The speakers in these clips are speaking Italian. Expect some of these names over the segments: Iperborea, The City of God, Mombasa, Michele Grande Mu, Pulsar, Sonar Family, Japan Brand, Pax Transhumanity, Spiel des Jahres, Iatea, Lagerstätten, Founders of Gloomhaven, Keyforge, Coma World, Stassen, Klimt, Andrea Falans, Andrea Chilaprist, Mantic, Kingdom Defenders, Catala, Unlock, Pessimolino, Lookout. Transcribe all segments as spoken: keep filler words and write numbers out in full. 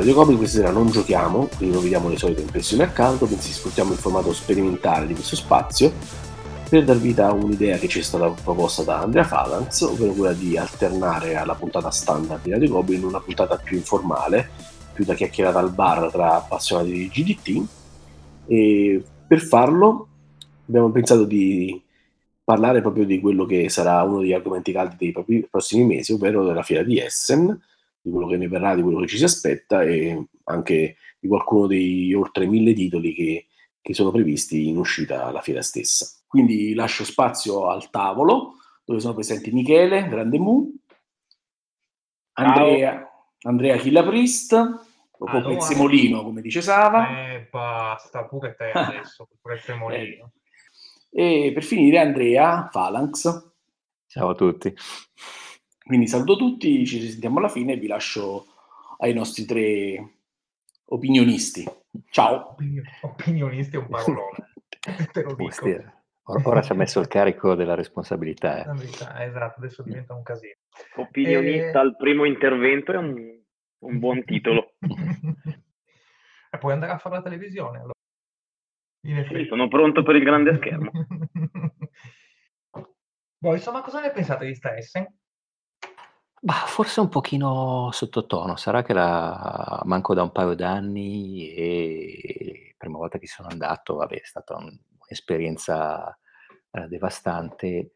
Radio Goblin questa sera non giochiamo, quindi non vediamo le solite impressioni accanto, bensì sfruttiamo il formato sperimentale di questo spazio per dar vita a un'idea che ci è stata proposta da Andrea Falans, ovvero quella di alternare alla puntata standard di Radio Goblin una puntata più informale, più da chiacchierata al bar tra appassionati di G D T, e per farlo abbiamo pensato di parlare proprio di quello che sarà uno degli argomenti caldi dei prossimi mesi, ovvero della fiera di Essen, di quello che ne verrà, di quello che ci si aspetta e anche di qualcuno dei oltre mille titoli che, che sono previsti in uscita alla fiera stessa. Quindi lascio spazio al tavolo, dove sono presenti Michele Grande Mu, Andrea, Andrea Chilaprist, o ah, Pessimolino come dice Sava. Eh, basta, pure te adesso, Pessimolino. Eh. E per finire Andrea Falans. Ciao a tutti. Quindi saluto tutti, ci sentiamo alla fine e vi lascio ai nostri tre opinionisti. Ciao. Opinionisti è un parolone, te lo dico. Ora ci ha messo il carico della responsabilità. Eh. Esatto, adesso diventa un casino. Opinionista e... al primo intervento è un, un buon titolo. E puoi andare a fare la televisione allora. In effetti. Sì, sono pronto per il grande schermo. Boh, insomma, cosa ne pensate di Stassen? Bah, forse un pochino sottotono, sarà che la manco da un paio d'anni e la prima volta che sono andato, vabbè, è stata un'esperienza eh, devastante,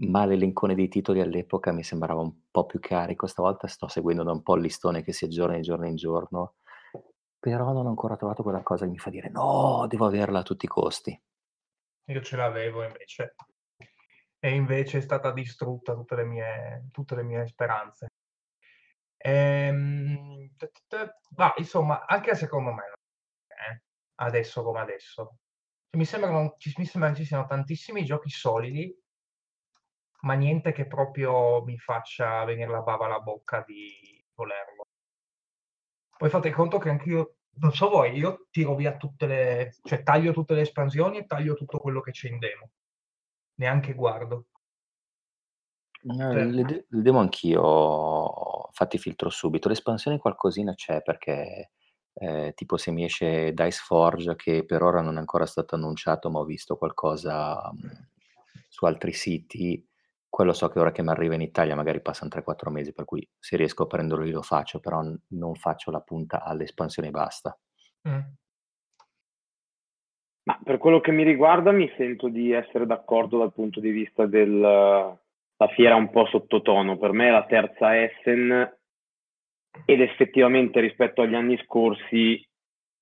ma l'elencone dei titoli all'epoca mi sembrava un po' più carico, stavolta sto seguendo da un po' il listone che si aggiorna di giorno in giorno, però non ho ancora trovato quella cosa che mi fa dire no, devo averla a tutti i costi. Io ce l'avevo invece. E invece è stata distrutta tutte le mie, tutte le mie speranze. Ehm, t- t- bah, insomma, anche secondo me, eh, adesso come adesso, mi sembra, non, ci, mi sembra che ci siano tantissimi giochi solidi, ma niente che proprio mi faccia venire la bava alla bocca di volerlo. Poi fate conto che anche io, non so voi, io tiro via tutte le, cioè taglio tutte le espansioni e taglio tutto quello che c'è in demo. Neanche guardo. No, le, de- le devo anch'io, infatti filtro subito. L'espansione qualcosina c'è perché eh, tipo se mi esce Dice Forge, che per ora non è ancora stato annunciato, ma ho visto qualcosa mh, su altri siti, quello so che ora che mi arriva in Italia magari passano tre quattro mesi, per cui se riesco a prenderlo lì lo faccio, però n- non faccio la punta all'espansione e basta. Mm. Ma per quello che mi riguarda mi sento di essere d'accordo dal punto di vista della fiera un po' sottotono. Per me è la terza Essen ed effettivamente rispetto agli anni scorsi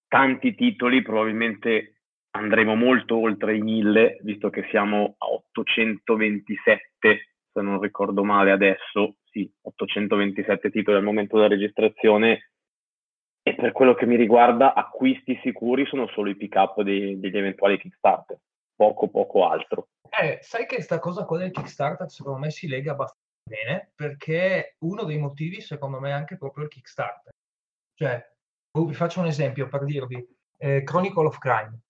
tanti titoli, probabilmente andremo molto oltre i mille, visto che siamo a ottocentoventisette, se non ricordo male adesso, sì, ottocentoventisette titoli al momento della registrazione. E per quello che mi riguarda, acquisti sicuri sono solo i pick-up dei, degli eventuali Kickstarter, poco poco altro. Eh, sai che sta cosa qua del Kickstarter secondo me si lega abbastanza bene, perché uno dei motivi secondo me è anche proprio il Kickstarter. Cioè, vi faccio un esempio per dirvi, eh, Chronicle of Crime,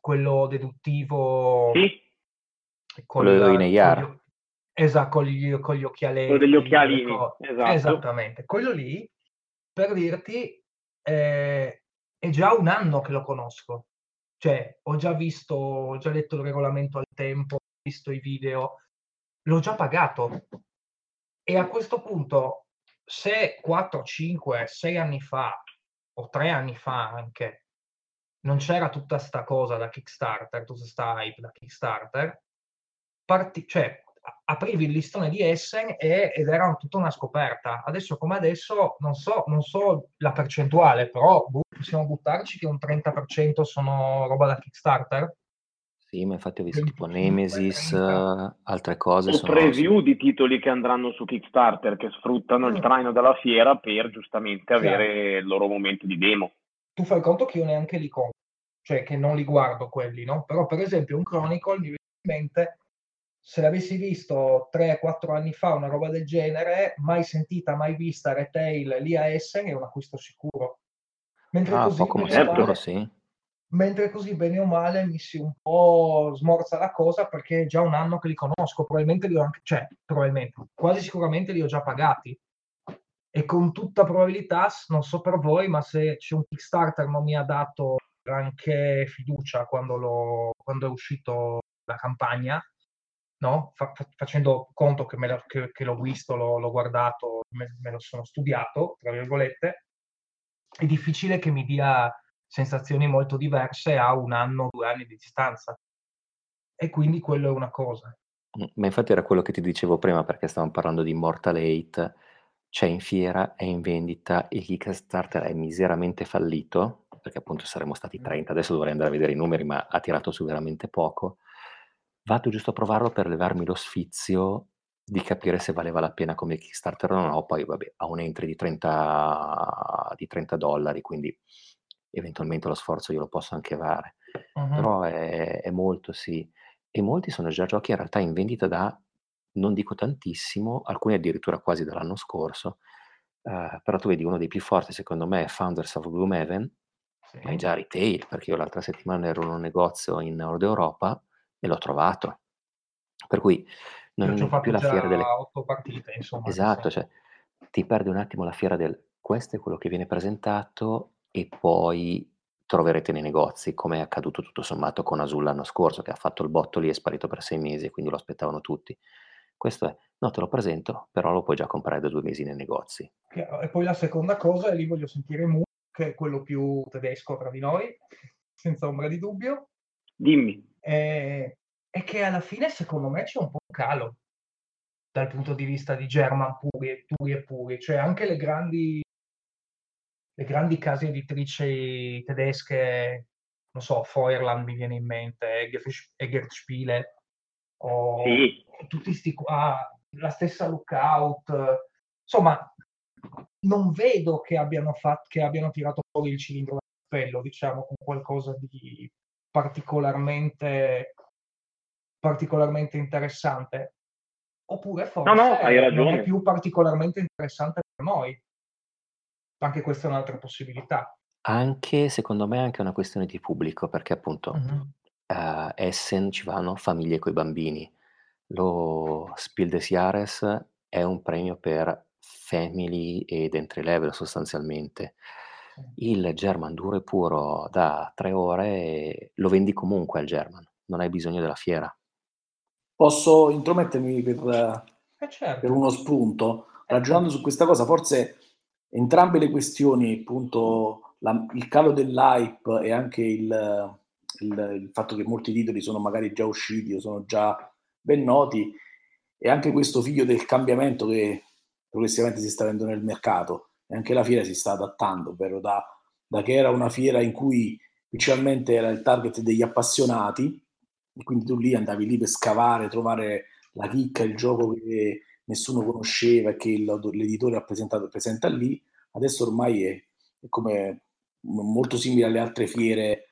quello deduttivo... Sì? Con quello degli Neyar. Esatto, con gli, con gli occhialetti. Quello degli occhialini, esatto. Esattamente, quello lì, per dirti... Eh, è già un anno che lo conosco, cioè ho già visto, ho già letto il regolamento al tempo, ho visto i video, l'ho già pagato. E a questo punto, se quattro, cinque, sei anni fa o tre anni fa anche non c'era tutta sta cosa da Kickstarter, tutta sta hype da Kickstarter, parti, cioè aprivi il listone di Essen e, ed era tutta una scoperta. Adesso come adesso non so, non so la percentuale, però boh, possiamo buttarci che un trenta per cento sono roba da Kickstarter. Sì, ma infatti ho visto tipo Nemesis, trenta. Altre cose. Sono preview di titoli che andranno su Kickstarter, che sfruttano mm. il traino della fiera per giustamente avere sì. Il loro momento di demo. Tu fai conto che io neanche li compro, cioè che non li guardo quelli, no? Però per esempio un Chronicle mi viene in mente... Se l'avessi visto tre quattro anni fa una roba del genere, mai sentita, mai vista, retail, lì a Essen è un acquisto sicuro. Mentre, ah, così, bene certo, male, sì. Mentre così bene o male mi si un po' smorza la cosa, perché è già un anno che li conosco, probabilmente li ho anche, cioè probabilmente, quasi sicuramente li ho già pagati. e con tutta probabilità, non so per voi, ma se c'è un Kickstarter non mi ha dato granché fiducia quando, lo, quando è uscito la campagna, no? Fa, facendo conto che, me lo, che, che l'ho visto, l'ho, l'ho guardato, me, me lo sono studiato, tra virgolette, è difficile che mi dia sensazioni molto diverse a un anno, due anni di distanza. E quindi quello è una cosa. Ma infatti era quello che ti dicevo prima, perché stavamo parlando di Mortal otto, c'è in fiera, è in vendita, il Kickstarter è miseramente fallito, perché appunto saremmo stati trenta, adesso dovrei andare a vedere i numeri, ma ha tirato su veramente poco. Vado giusto a provarlo per levarmi lo sfizio di capire se valeva la pena come Kickstarter o no, poi vabbè, ha un entry di trenta dollari, quindi eventualmente lo sforzo io lo posso anche fare. Uh-huh. Però è, è molto, sì. E molti sono già giochi in realtà in vendita da, non dico tantissimo, alcuni addirittura quasi dall'anno scorso, uh, però tu vedi uno dei più forti secondo me è Founders of Gloomhaven, sì. È già retail, perché io l'altra settimana ero in un negozio in Nord Europa e l'ho trovato, per cui non ci ho fatto più la fiera delle otto partite, insomma. Esatto, cioè ti perdi un attimo la fiera del questo è quello che viene presentato e poi troverete nei negozi, come è accaduto tutto sommato con Azul l'anno scorso, che ha fatto il botto lì e è sparito per sei mesi, quindi lo aspettavano tutti. Questo è, no, te lo presento, però lo puoi già comprare da due mesi nei negozi. E poi la seconda cosa, e lì voglio sentire Mu, che è quello più tedesco tra di noi, senza ombra di dubbio. Dimmi. È, è che alla fine, secondo me, c'è un po' un calo dal punto di vista di German puri, puri e puri. Cioè anche le grandi... le grandi case editrici tedesche, non so, Feuerland mi viene in mente, Eggerspiele, o sì. Tutti sti qua, la stessa Lookout, insomma, non vedo che abbiano fatto, che abbiano tirato fuori il cilindro dal cappello, diciamo, con qualcosa di particolarmente, particolarmente interessante, oppure forse no, no, hai ragione. Non è più particolarmente interessante per noi. Anche questa è un'altra possibilità. Anche, secondo me, è anche una questione di pubblico, perché appunto uh-huh. uh, Essen ci vanno famiglie coi bambini. Lo Spiel des Jahres è un premio per family ed entry level sostanzialmente. Il German duro e puro da tre ore lo vendi comunque al German, non hai bisogno della fiera. Posso intromettermi per, eh certo. per uno spunto? Ragionando eh. su questa cosa, forse... entrambe le questioni, appunto la, il calo dell'hype e anche il, il, il fatto che molti titoli sono magari già usciti o sono già ben noti, e anche questo figlio del cambiamento che progressivamente si sta avendo nel mercato, e anche la fiera si sta adattando, ovvero da, da che era una fiera in cui principalmente era il target degli appassionati, e quindi tu lì andavi lì per scavare, trovare la chicca, il gioco che nessuno conosceva, che l'editore ha presentato presenta lì. Adesso ormai è, è come molto simile alle altre fiere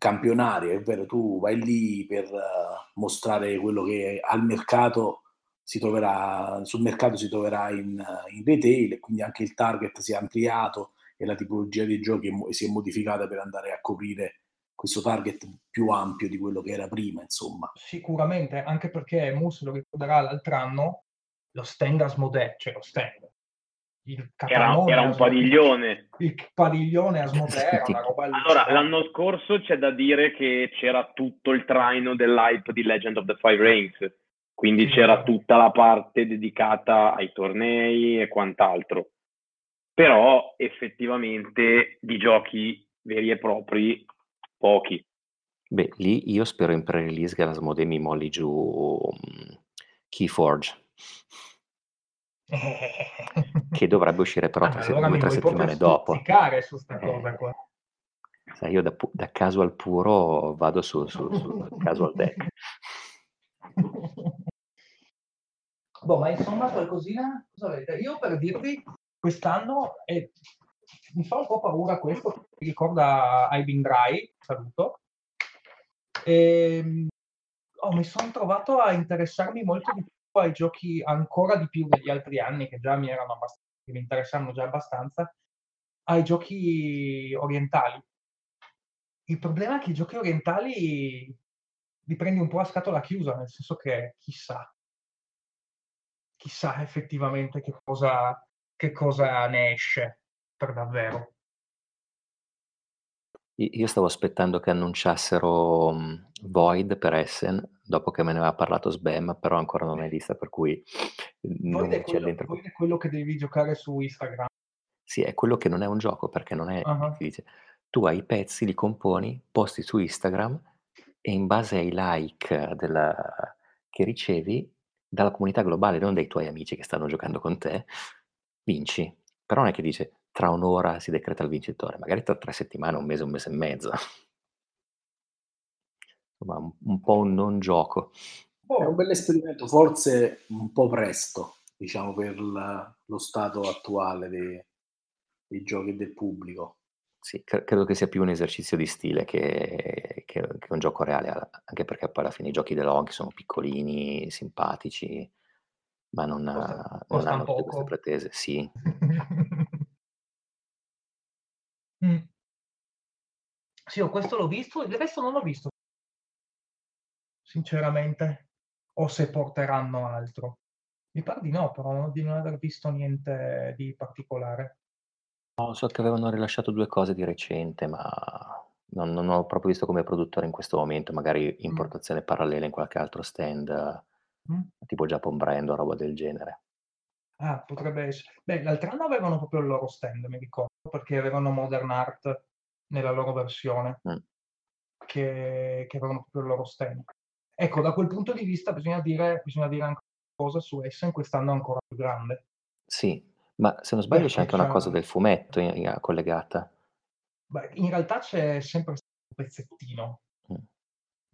campionarie, ovvero tu vai lì per uh, mostrare quello che al mercato si troverà, sul mercato si troverà in, uh, in retail, e quindi anche il target si è ampliato e la tipologia dei giochi è mo- si è modificata per andare a coprire questo target più ampio di quello che era prima, insomma. Sicuramente, anche perché Mus lo ricorderà l'altro anno, lo stand Asmodee, cioè lo stand il era, era un padiglione il padiglione Asmodee era una roba allora lì. L'anno scorso c'è da dire che c'era tutto il traino dell'hype di Legend of the Five Rings, quindi sì, c'era tutta la parte dedicata ai tornei e quant'altro, però effettivamente di giochi veri e propri pochi. Beh, lì io spero in pre-release che Asmodee mi molli giù Keyforge, che dovrebbe uscire però tre, allora tre settimane dopo. Su sta cosa qua. Eh, sai, io da, da casual puro vado su, su, su casual deck. Boh, ma insomma qualcosina cosa avete? Io per dirvi quest'anno eh, mi fa un po' paura questo, mi ricorda I've Been Dry, saluto. E, oh, mi sono trovato a interessarmi molto di più ai giochi, ancora di più degli altri anni, che già mi erano abbastanza, mi interessavano già abbastanza, ai giochi orientali. Il problema è che i giochi orientali li prendi un po' a scatola chiusa, nel senso che chissà, chissà effettivamente che cosa, che cosa ne esce per davvero. Io stavo aspettando che annunciassero Void per Essen, dopo che me ne aveva parlato Sbam, però ancora non è lista, per cui non è quello, dentro. Void è quello che devi giocare su Instagram. Sì, è quello che non è un gioco, perché non è uh-huh. difficile. Tu hai i pezzi, li componi, posti su Instagram e in base ai like della... che ricevi dalla comunità globale, non dai tuoi amici che stanno giocando con te, vinci. Però non è che dice... tra un'ora si decreta il vincitore, magari tra tre settimane, un mese, un mese e mezzo. Insomma, un, un po' un non gioco. Oh, è un bel esperimento, forse un po' presto, diciamo, per la, lo stato attuale dei, dei giochi del pubblico. Sì, cre- credo che sia più un esercizio di stile che, che, che un gioco reale, anche perché poi alla fine i giochi dell'Honky sono piccolini, simpatici, ma non, costa, non hanno tutte queste pretese. Sì. Mm. Sì, questo l'ho visto, il resto non l'ho visto sinceramente, o se porteranno altro. Mi pare di no, però, di non aver visto niente di particolare. No, so che avevano rilasciato due cose di recente, ma non, non ho proprio visto come produttore in questo momento, magari importazione mm. parallela in qualche altro stand mm. tipo Japan Brand o roba del genere. Ah, potrebbe essere. Beh, l'altro anno avevano proprio il loro stand, mi ricordo, perché avevano Modern Art nella loro versione, mm. che, che avevano proprio il loro stand. Ecco, da quel punto di vista bisogna dire, bisogna dire anche una cosa su Essen, quest'anno ancora più grande. Sì, ma se non sbaglio, beh, c'è anche c'è... una cosa del fumetto in, in, collegata. Beh, in realtà c'è sempre un pezzettino, mm.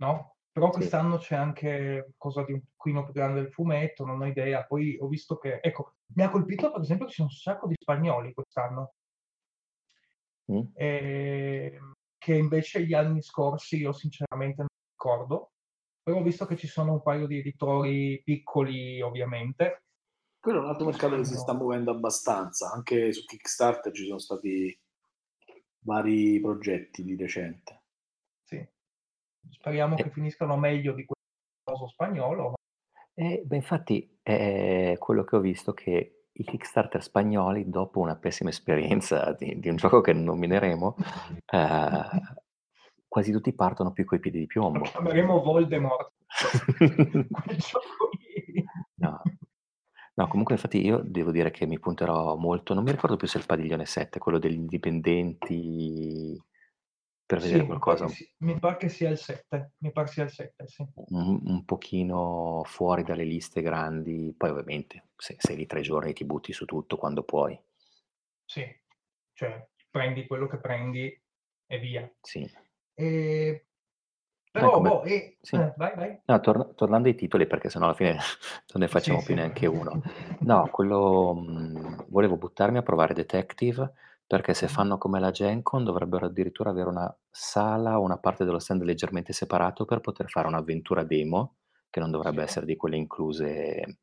no? Però quest'anno sì. C'è anche cosa di un pochino più grande del fumetto, non ho idea. Poi ho visto che, ecco, mi ha colpito per esempio che ci sono un sacco di spagnoli quest'anno, mm. e... che invece gli anni scorsi io sinceramente non ricordo. Però ho visto che ci sono un paio di editori piccoli, ovviamente. Quello è un altro mercato che si sta muovendo abbastanza, anche su Kickstarter ci sono stati vari progetti di recente. Sì. Speriamo eh, che finiscano meglio di quel famoso spagnolo. Eh, beh, infatti è quello che ho visto, che i Kickstarter spagnoli, dopo una pessima esperienza di, di un gioco che nomineremo, eh, quasi tutti partono più coi piedi di piombo. Lo chiameremo Voldemort. Quel gioco lì. No. No, comunque infatti io devo dire che mi punterò molto, non mi ricordo più se è il padiglione sette, quello degli indipendenti... per vedere sì, qualcosa. Mi pare che sia il sette, mi pare sia il sette, sì. Un, un pochino fuori dalle liste grandi, poi ovviamente se sei lì tre giorni ti butti su tutto quando puoi. Sì, cioè prendi quello che prendi e via. Sì. E... Però, come... boh, e... Sì. Eh, vai, vai. No, tor- tornando ai titoli, perché sennò alla fine non ne facciamo sì, più sì. neanche uno. No, quello... Mh, volevo buttarmi a provare Detective, perché se fanno come la Gen Con dovrebbero addirittura avere una sala o una parte dello stand leggermente separato per poter fare un'avventura demo, che non dovrebbe sì. essere di quelle incluse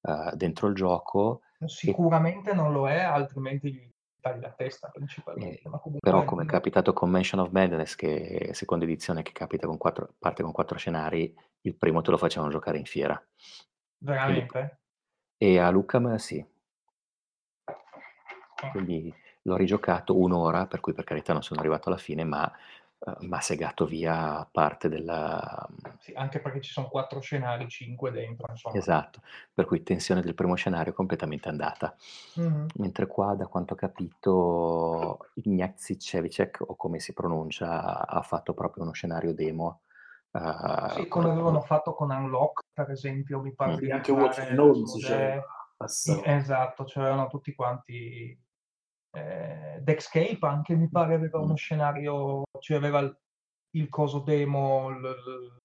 uh, dentro il gioco. Sicuramente e... non lo è, altrimenti gli tagli la testa principalmente. Eh, ma però come è capitato con Mansion of Madness, che seconda edizione, che capita con quattro, parte con quattro scenari, il primo te lo facevano giocare in fiera. Veramente? Quindi... E a Lucca sì. Eh. Quindi... l'ho rigiocato un'ora, per cui per carità non sono arrivato alla fine, ma uh, m'ha segato via parte della... Sì, anche perché ci sono quattro scenari, cinque dentro, insomma. Esatto, per cui tensione del primo scenario è completamente andata. Mm-hmm. Mentre qua, da quanto ho capito, Ignazičević, o come si pronuncia, ha fatto proprio uno scenario demo. Uh, sì, come avevano fatto con Unlock, per esempio, mi pare mm-hmm. di anche Watch Nodes, cioè... Esatto, c'erano tutti quanti... Eh, Dexcape anche mi pare aveva uno scenario, cioè aveva il, il coso demo, l, l,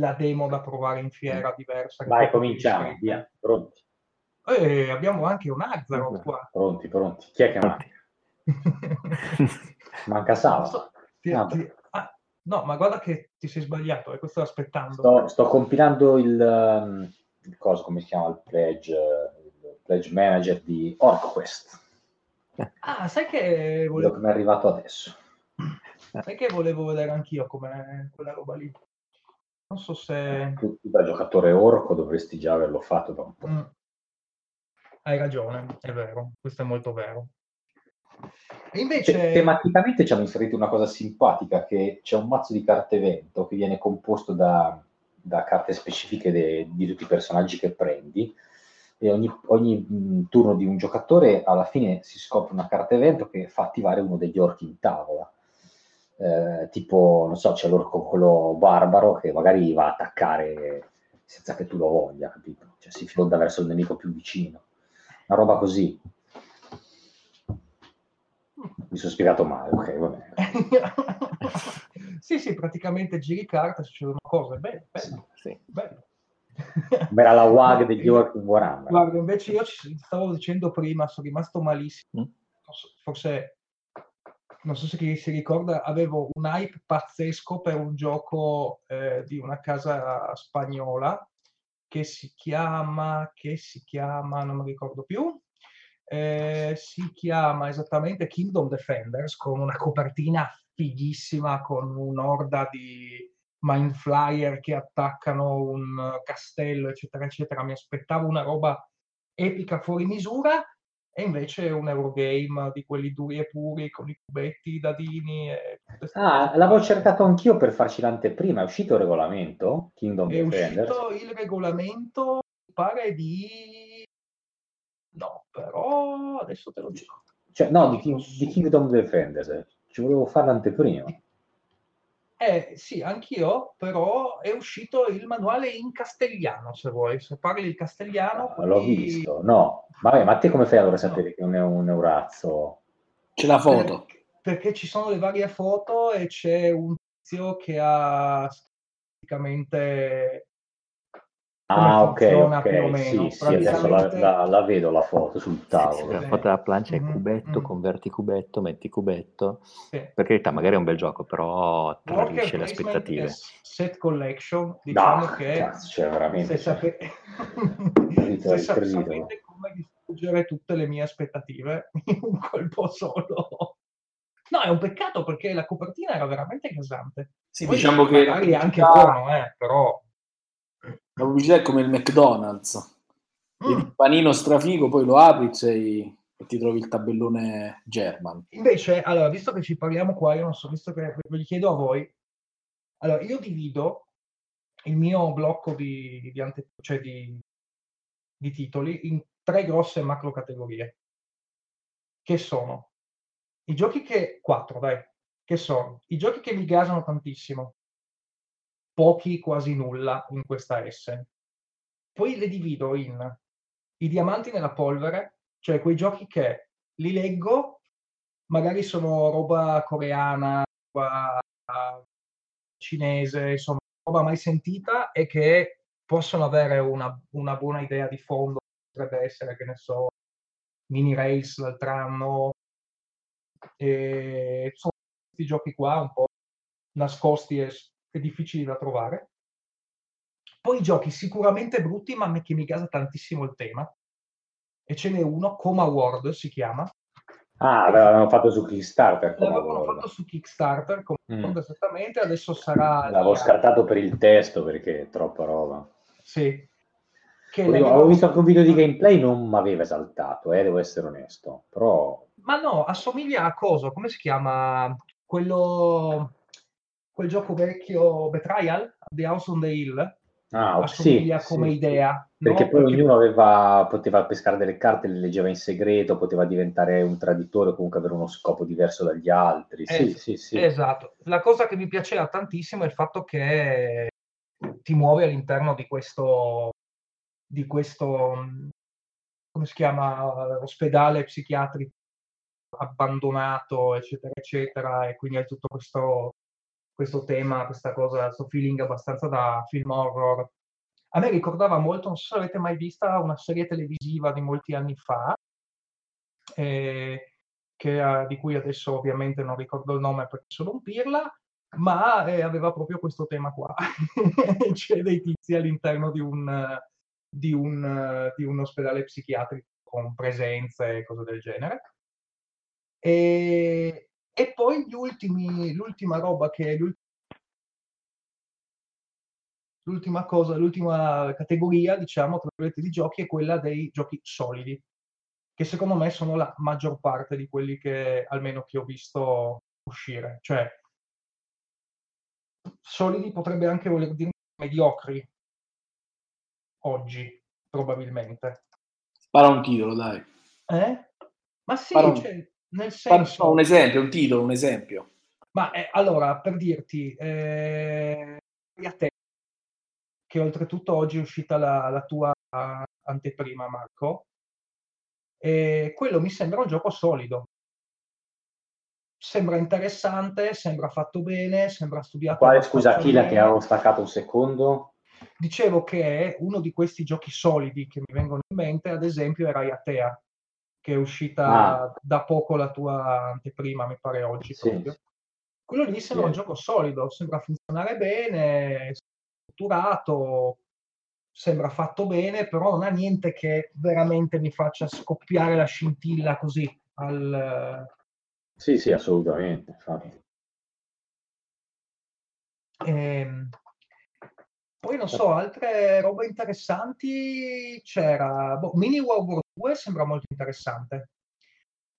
la demo da provare in fiera diversa. Vai, cominciamo, via, pronti. Eh, abbiamo anche un Azzaro qua. Pronti, pronti. Chi è che manca? Manca Sava. So, ti, ah, ti, ah, no, ma guarda che ti sei sbagliato, e questo aspettando. Sto, sto compilando il, il coso, come si chiama, il pledge, il pledge manager di Orquest. Ah, sai che volevo... come è arrivato adesso. Sai che volevo vedere anch'io come quella roba lì. Non so se... Tu, tu da giocatore orco dovresti già averlo fatto da un po'. Mm. hai ragione, è vero, questo è molto vero. E invece Te- tematicamente ci hanno inserito una cosa simpatica, che c'è un mazzo di carte evento che viene composto da, da carte specifiche de- di tutti i personaggi che prendi, e ogni, ogni mh, turno di un giocatore alla fine si scopre una carta evento che fa attivare uno degli orchi in tavola. Eh, tipo, non so, c'è l'orco quello barbaro che magari va a attaccare senza che tu lo voglia, capito? Cioè si fonda verso il nemico più vicino, una roba così. Mi sono spiegato male, ok, va bene. Sì, sì, praticamente giri carta, succedono cose, bello, bello, sì, sì. Bello. Era la W A G degli orchi in Warhammer. Guarda, invece io ci stavo dicendo prima, sono rimasto malissimo, mm? forse... non so se chi si ricorda, avevo un hype pazzesco per un gioco eh, di una casa spagnola che si chiama, che si chiama, non mi ricordo più, eh, si chiama esattamente Kingdom Defenders, con una copertina fighissima, con un'orda di mind flyer che attaccano un castello, eccetera, eccetera. Mi aspettavo una roba epica fuori misura, e invece è un Eurogame di quelli duri e puri, con i cubetti, i dadini... E... Ah, l'avevo cercato anch'io per farci l'anteprima. È uscito il regolamento? Kingdom Defenders? È Defender. Uscito il regolamento, pare di... No, però... Adesso te lo dico. Cioè, no, di, King, di Kingdom Defenders. Ci volevo fare l'anteprima. Eh, sì, anch'io, però è uscito il manuale in castigliano, se vuoi. Se parli il castigliano... Ah, l'ho quindi... visto, no. Vabbè, ma te come fai allora a sapere no. che non è un eurazzo? C'è la foto. Perché, perché ci sono le varie foto e c'è un tizio che ha praticamente... Ah, ok, ok, più o meno. Sì, sì, adesso la, la, la vedo la foto sul tavolo. Sì, sì, la foto della plancia è mm-hmm. cubetto, converti cubetto, metti cubetto. Sì. Per carità, magari è un bel gioco, però tradisce le aspettative. Set collection, diciamo no, che... Cazzo, cioè, veramente... Se sape... se sapete come distruggere tutte le mie aspettative in un colpo solo. No, è un peccato, perché la copertina era veramente gasante. Sì, poi diciamo che... Magari anche buono, eh, però... La pubblicità è come il McDonald's, mm. il panino strafigo, poi lo apri sei... e ti trovi il tabellone German. Invece, allora, visto che ci parliamo qua, io non so, visto che ve li chiedo a voi, allora io divido il mio blocco di, di, ante... cioè di, di titoli in tre grosse macro categorie, che sono i giochi che, quattro dai, che sono i giochi che mi gasano tantissimo, pochi, quasi nulla in questa S. Poi le divido in i diamanti nella polvere, cioè quei giochi che li leggo, magari sono roba coreana, roba cinese, insomma, roba mai sentita e che possono avere una, una buona idea di fondo, potrebbe essere, che ne so, Mini Race l'altro anno, e sono questi giochi qua un po' nascosti e è difficile da trovare. Poi giochi sicuramente brutti, ma che mi gasa tantissimo il tema, e ce n'è uno, Coma World si chiama. Ah, l'avevano fatto su Kickstarter. L'avevano fatto su Kickstarter, come mm. esattamente, adesso sarà... L'avevo la... scartato per il testo, perché è troppa roba. Sì. Che Oddio, avevo visto anche un video di gameplay, non mi aveva esaltato, eh, devo essere onesto, però... Ma no, assomiglia a cosa? Come si chiama? Quello... quel gioco vecchio, Betrayal, The House on the Hill, ah, assomiglia sì, come sì, idea. Perché no? poi perché... ognuno aveva, poteva pescare delle carte, le leggeva in segreto, poteva diventare un traditore o comunque avere uno scopo diverso dagli altri. Sì, esatto. Sì, sì. Esatto. La cosa che mi piaceva tantissimo è il fatto che ti muovi all'interno di questo, di questo come si chiama, ospedale psichiatrico abbandonato, eccetera, eccetera, e quindi hai tutto questo... questo tema, questa cosa, questo feeling abbastanza da film horror. A me ricordava molto, non so se avete mai vista una serie televisiva di molti anni fa, eh, che, di cui adesso ovviamente non ricordo il nome perché sono un pirla, ma eh, aveva proprio questo tema qua. C'è dei tizi all'interno di un, di un, di un ospedale psichiatrico con presenze e cose del genere. E... E poi gli ultimi, l'ultima roba che è l'ultima cosa, l'ultima categoria, diciamo, tra virgolette, di giochi è quella dei giochi solidi, che secondo me sono la maggior parte di quelli che almeno che ho visto uscire. Cioè, solidi potrebbe anche voler dire mediocri oggi, probabilmente. Spara un titolo, dai. Eh? Ma sì, un... cioè, nel senso... No, un esempio, un titolo, un esempio. Ma eh, allora, per dirti, eh... che oltretutto oggi è uscita la, la tua anteprima, Marco, e quello mi sembra un gioco solido. Sembra interessante, sembra fatto bene, sembra studiato. Quale, scusa, Achille, che avevo staccato un secondo? Dicevo che uno di questi giochi solidi che mi vengono in mente, ad esempio, era Iatea, che è uscita ah. da poco la tua anteprima, mi pare oggi. Sì. Proprio. Quello lì sembra sì. un gioco solido, sembra funzionare bene, strutturato, sembra fatto bene, però non ha niente che veramente mi faccia scoppiare la scintilla così al... Sì, sì, assolutamente, infatti. Eh, poi non so, altre robe interessanti c'era... Boh, Mini World War due sembra molto interessante.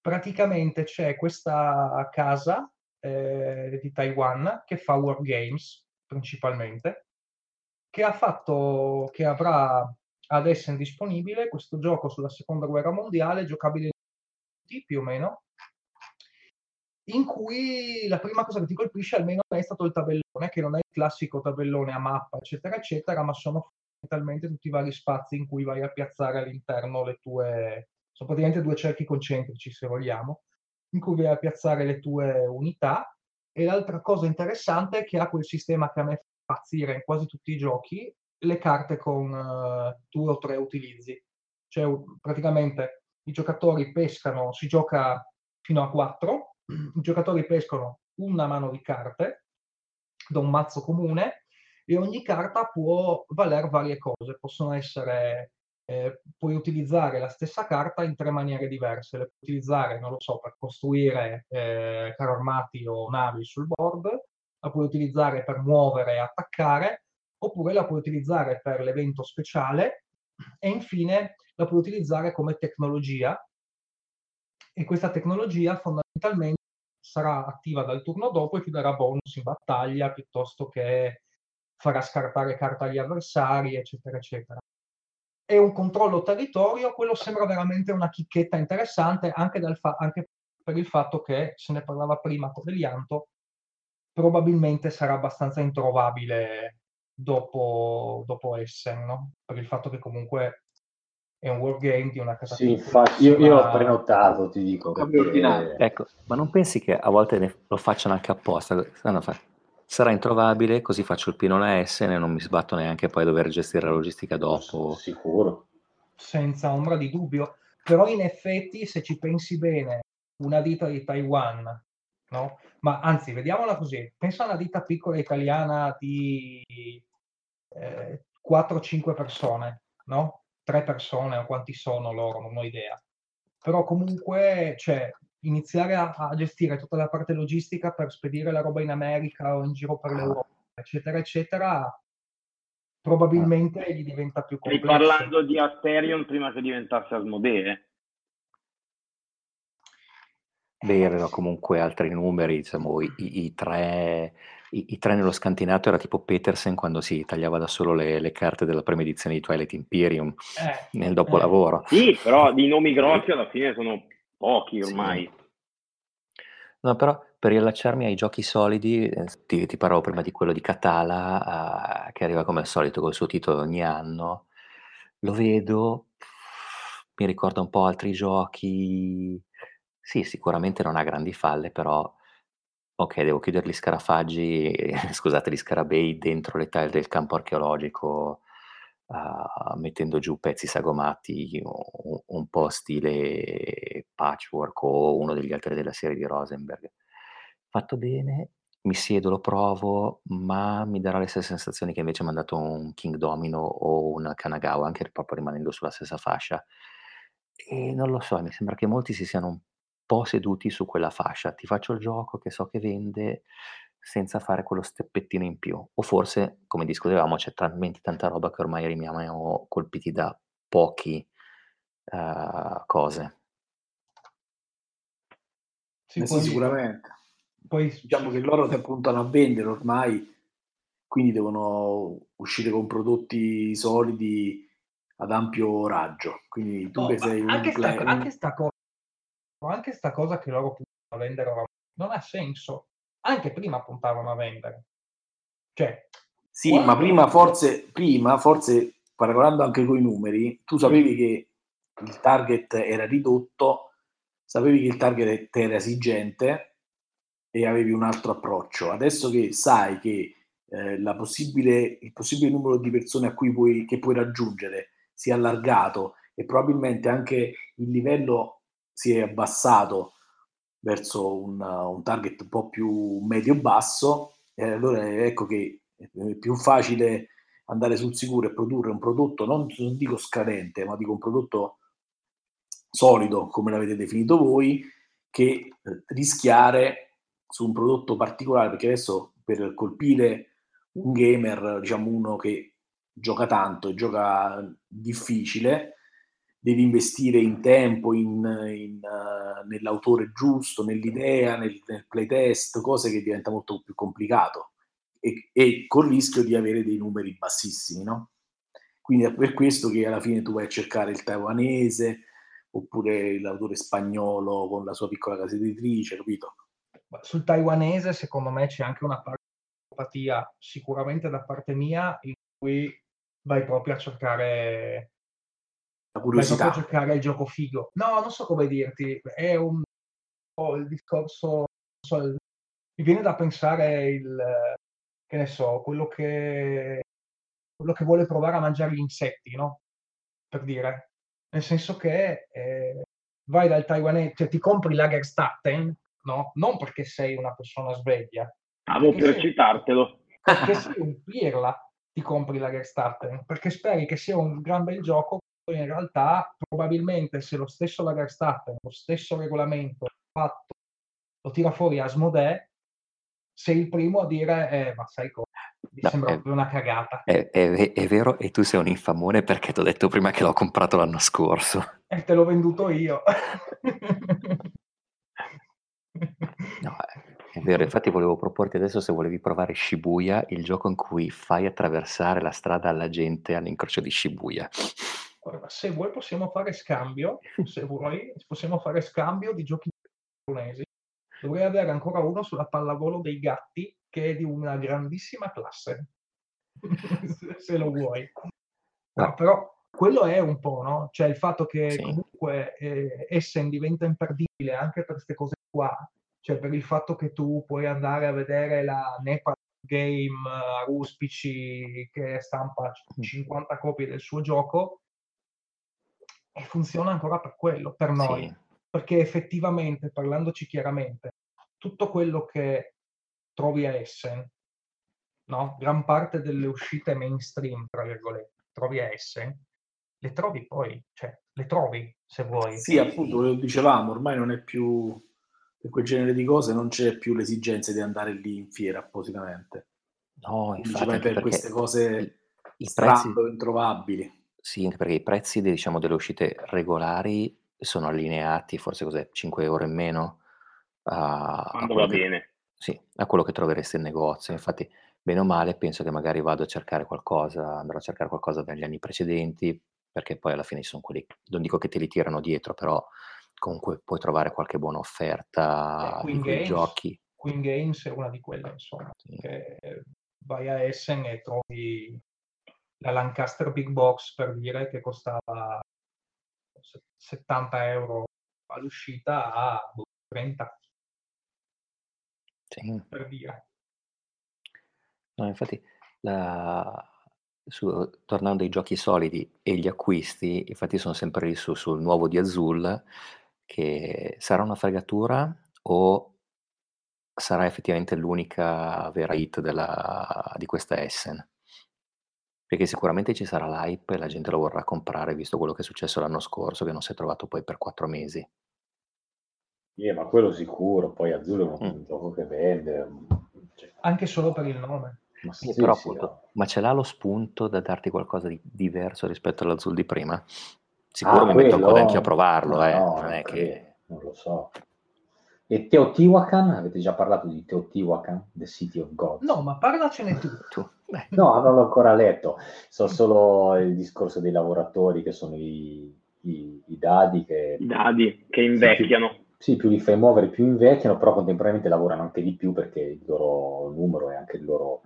Praticamente c'è questa casa eh, di Taiwan che fa wargames, principalmente, che ha fatto, che avrà adesso disponibile questo gioco sulla seconda guerra mondiale, giocabile più o meno, in cui la prima cosa che ti colpisce almeno è stato il tabellone, che non è il classico tabellone a mappa, eccetera, eccetera, ma sono fondamentalmente tutti i vari spazi in cui vai a piazzare all'interno le tue... Sono praticamente due cerchi concentrici, se vogliamo, in cui vai a piazzare le tue unità. E l'altra cosa interessante è che ha quel sistema che a me fa impazzire in quasi tutti i giochi, le carte con uh, due o tre utilizzi. Cioè, praticamente, i giocatori pescano, si gioca fino a quattro, i giocatori pescano una mano di carte da un mazzo comune e ogni carta può valer varie cose. Possono essere, eh, puoi utilizzare la stessa carta in tre maniere diverse. Le puoi utilizzare, non lo so, per costruire eh, carri armati o navi sul board, la puoi utilizzare per muovere e attaccare, oppure la puoi utilizzare per l'evento speciale e infine la puoi utilizzare come tecnologia. E questa tecnologia fondamentalmente sarà attiva dal turno dopo e ti darà bonus in battaglia, piuttosto che farà scartare carta agli avversari, eccetera, eccetera. È un controllo territorio, quello sembra veramente una chicchetta interessante, anche, dal fa- anche per il fatto che, se ne parlava prima con Elianto, probabilmente sarà abbastanza introvabile dopo, dopo Essen, no? Per il fatto che comunque... è un wargame di una casa. Sì, infatti, io, io l'ho prenotato, ti dico. Perché... Ecco, ma non pensi che a volte ne lo facciano anche apposta? Sarà introvabile, così faccio il pinone a Essen e non mi sbatto neanche poi a dover gestire la logistica dopo. Sicuro. Senza ombra di dubbio. Però in effetti, se ci pensi bene, una ditta di Taiwan, no? Ma anzi, vediamola così. Pensa a una ditta piccola italiana di eh, quattro cinque persone, no? Tre persone o quanti sono loro, non ho idea. Però comunque, cioè, iniziare a, a gestire tutta la parte logistica per spedire la roba in America o in giro per l'Europa, eccetera, eccetera, probabilmente gli diventa più complesso. Stai parlando di Asterion prima che diventasse Asmodee? Beh, aveva comunque altri numeri, diciamo, i, i tre... I, I tre nello scantinato era tipo Petersen quando si tagliava da solo le, le carte della premedizione di Twilight Imperium eh, nel dopolavoro. Eh. Sì, però di nomi grossi alla fine sono pochi ormai. Sì. No, però per riallacciarmi ai giochi solidi, ti, ti parlavo prima di quello di Catala, uh, che arriva come al solito col suo titolo ogni anno. Lo vedo, mi ricorda un po' altri giochi. Sì, sicuramente non ha grandi falle, però... Ok, devo chiudere gli scarafaggi, scusate, gli scarabei dentro le tile del campo archeologico, uh, mettendo giù pezzi sagomati, un, un po' stile patchwork o uno degli altri della serie di Rosenberg. Fatto bene, mi siedo, lo provo, ma mi darà le stesse sensazioni che invece mi ha dato un King Domino o un Kanagawa, anche proprio rimanendo sulla stessa fascia. E non lo so, mi sembra che molti si siano un po' seduti su quella fascia, ti faccio il gioco che so che vende senza fare quello steppettino in più, o forse, come discutevamo, c'è talmente tanta roba che ormai rimaniamo colpiti da pochi uh, cose. Sì, poi, sì, sicuramente. Poi diciamo che loro si puntano a vendere ormai, quindi devono uscire con prodotti solidi ad ampio raggio. Quindi tu no, che sei anche, sta, anche, sta cosa, anche sta cosa che loro puntano a vendere non ha senso. Anche prima puntavano a vendere. Cioè, sì, quando... ma prima forse, prima forse, paragonando anche coi numeri, tu sapevi che il target era ridotto, sapevi che il target era esigente e avevi un altro approccio. Adesso che sai che eh, la possibile, il possibile numero di persone a cui puoi, che puoi raggiungere si è allargato e probabilmente anche il livello si è abbassato verso un, un target un po' più medio-basso, e allora ecco che è più facile andare sul sicuro e produrre un prodotto, non, non dico scadente, ma dico un prodotto solido, come l'avete definito voi, che eh, rischiare su un prodotto particolare, perché adesso per colpire un gamer, diciamo uno che gioca tanto e gioca difficile, devi investire in tempo, in, in, uh, nell'autore giusto, nell'idea, nel, nel playtest, cose che diventa molto più complicato e, e col rischio di avere dei numeri bassissimi, no? Quindi è per questo che alla fine tu vai a cercare il taiwanese oppure l'autore spagnolo con la sua piccola casa editrice, capito? Sul taiwanese secondo me c'è anche una parapatia sicuramente da parte mia in cui vai proprio a cercare... la curiosità. Beh, non puoi cercare il gioco figo. No, non so come dirti, è un po' il discorso, so, il... mi viene da pensare il che ne so, quello che quello che vuole provare a mangiare gli insetti, no? Per dire, nel senso che eh, vai dal taiwanese, cioè ti compri l'Lagerstätten, no? Non perché sei una persona sveglia. Ah, boh, per sei... citartelo. Perché sei un pirla, ti compri l'Lagerstätten, perché speri che sia un gran bel gioco. In realtà probabilmente se lo stesso Lagerstätten, lo stesso regolamento fatto, lo tira fuori Asmodee, sei il primo a dire eh, ma sai cosa, mi no, sembra è, una cagata è, è, è vero, e tu sei un infamone perché ti ho detto prima che l'ho comprato l'anno scorso e te l'ho venduto io. No, è vero, infatti volevo proporti adesso se volevi provare Shibuya, il gioco in cui fai attraversare la strada alla gente all'incrocio di Shibuya. Se vuoi possiamo fare scambio, se vuoi possiamo fare scambio di giochi giapponesi. Dovrei avere ancora uno sulla pallavolo dei gatti che è di una grandissima classe. Se lo vuoi. No, però quello è un po', no? Cioè il fatto che sì, comunque eh, Essen diventa imperdibile anche per queste cose qua, cioè per il fatto che tu puoi andare a vedere la Nepal Game a Ruspici che stampa cinquanta copie del suo gioco. E funziona ancora per quello, per noi, sì, perché effettivamente, parlandoci chiaramente, tutto quello che trovi a Essen, no? Gran parte delle uscite mainstream, tra virgolette, trovi a Essen, le trovi poi, cioè, le trovi se vuoi. Sì, appunto, lo dicevamo, ormai non è più, per quel genere di cose non c'è più l'esigenza di andare lì in fiera appositamente. No, infatti, diciamo, per queste cose strane, introvabili. Sì, anche perché i prezzi diciamo delle uscite regolari sono allineati, forse cos'è, cinque euro in meno a, quando a va che, bene, sì, a quello che troveresti in negozio. Infatti bene o male penso che magari vado a cercare qualcosa, andrò a cercare qualcosa dagli anni precedenti, perché poi alla fine ci sono quelli, non dico che te li tirano dietro, però comunque puoi trovare qualche buona offerta eh, Queen di quei Games, giochi. Queen Games è una di quelle, insomma, sì, che vai a Essen e trovi la Lancaster Big Box, per dire, che costava settanta euro all'uscita a trenta, sì, per dire. No, infatti la... su, tornando ai giochi solidi e gli acquisti, infatti sono sempre lì su, sul nuovo di Azul, che sarà una fregatura o sarà effettivamente l'unica vera hit della, di questa Essen? Perché sicuramente ci sarà l'hype e la gente lo vorrà comprare, visto quello che è successo l'anno scorso, che non si è trovato poi per quattro mesi. Yeah, ma quello sicuro, poi Azul è un mm. gioco che vende. Cioè... anche solo per il nome. Ma, sì, sì, però, sì, appunto, no. Ma ce l'ha lo spunto da darti qualcosa di diverso rispetto all'Azul di prima? Sicuro ah, mi quello... metto un po' anche a provarlo, no, eh. No, non è che... non lo so. E Teotihuacan, avete già parlato di Teotihuacan, The City of God? No, ma parlacene tutto. No, non l'ho ancora letto, so solo il discorso dei lavoratori che sono i, i, i dadi che... I dadi che invecchiano. Sì, più, sì, più li fai muovere, più invecchiano, però contemporaneamente lavorano anche di più perché il loro numero e anche il loro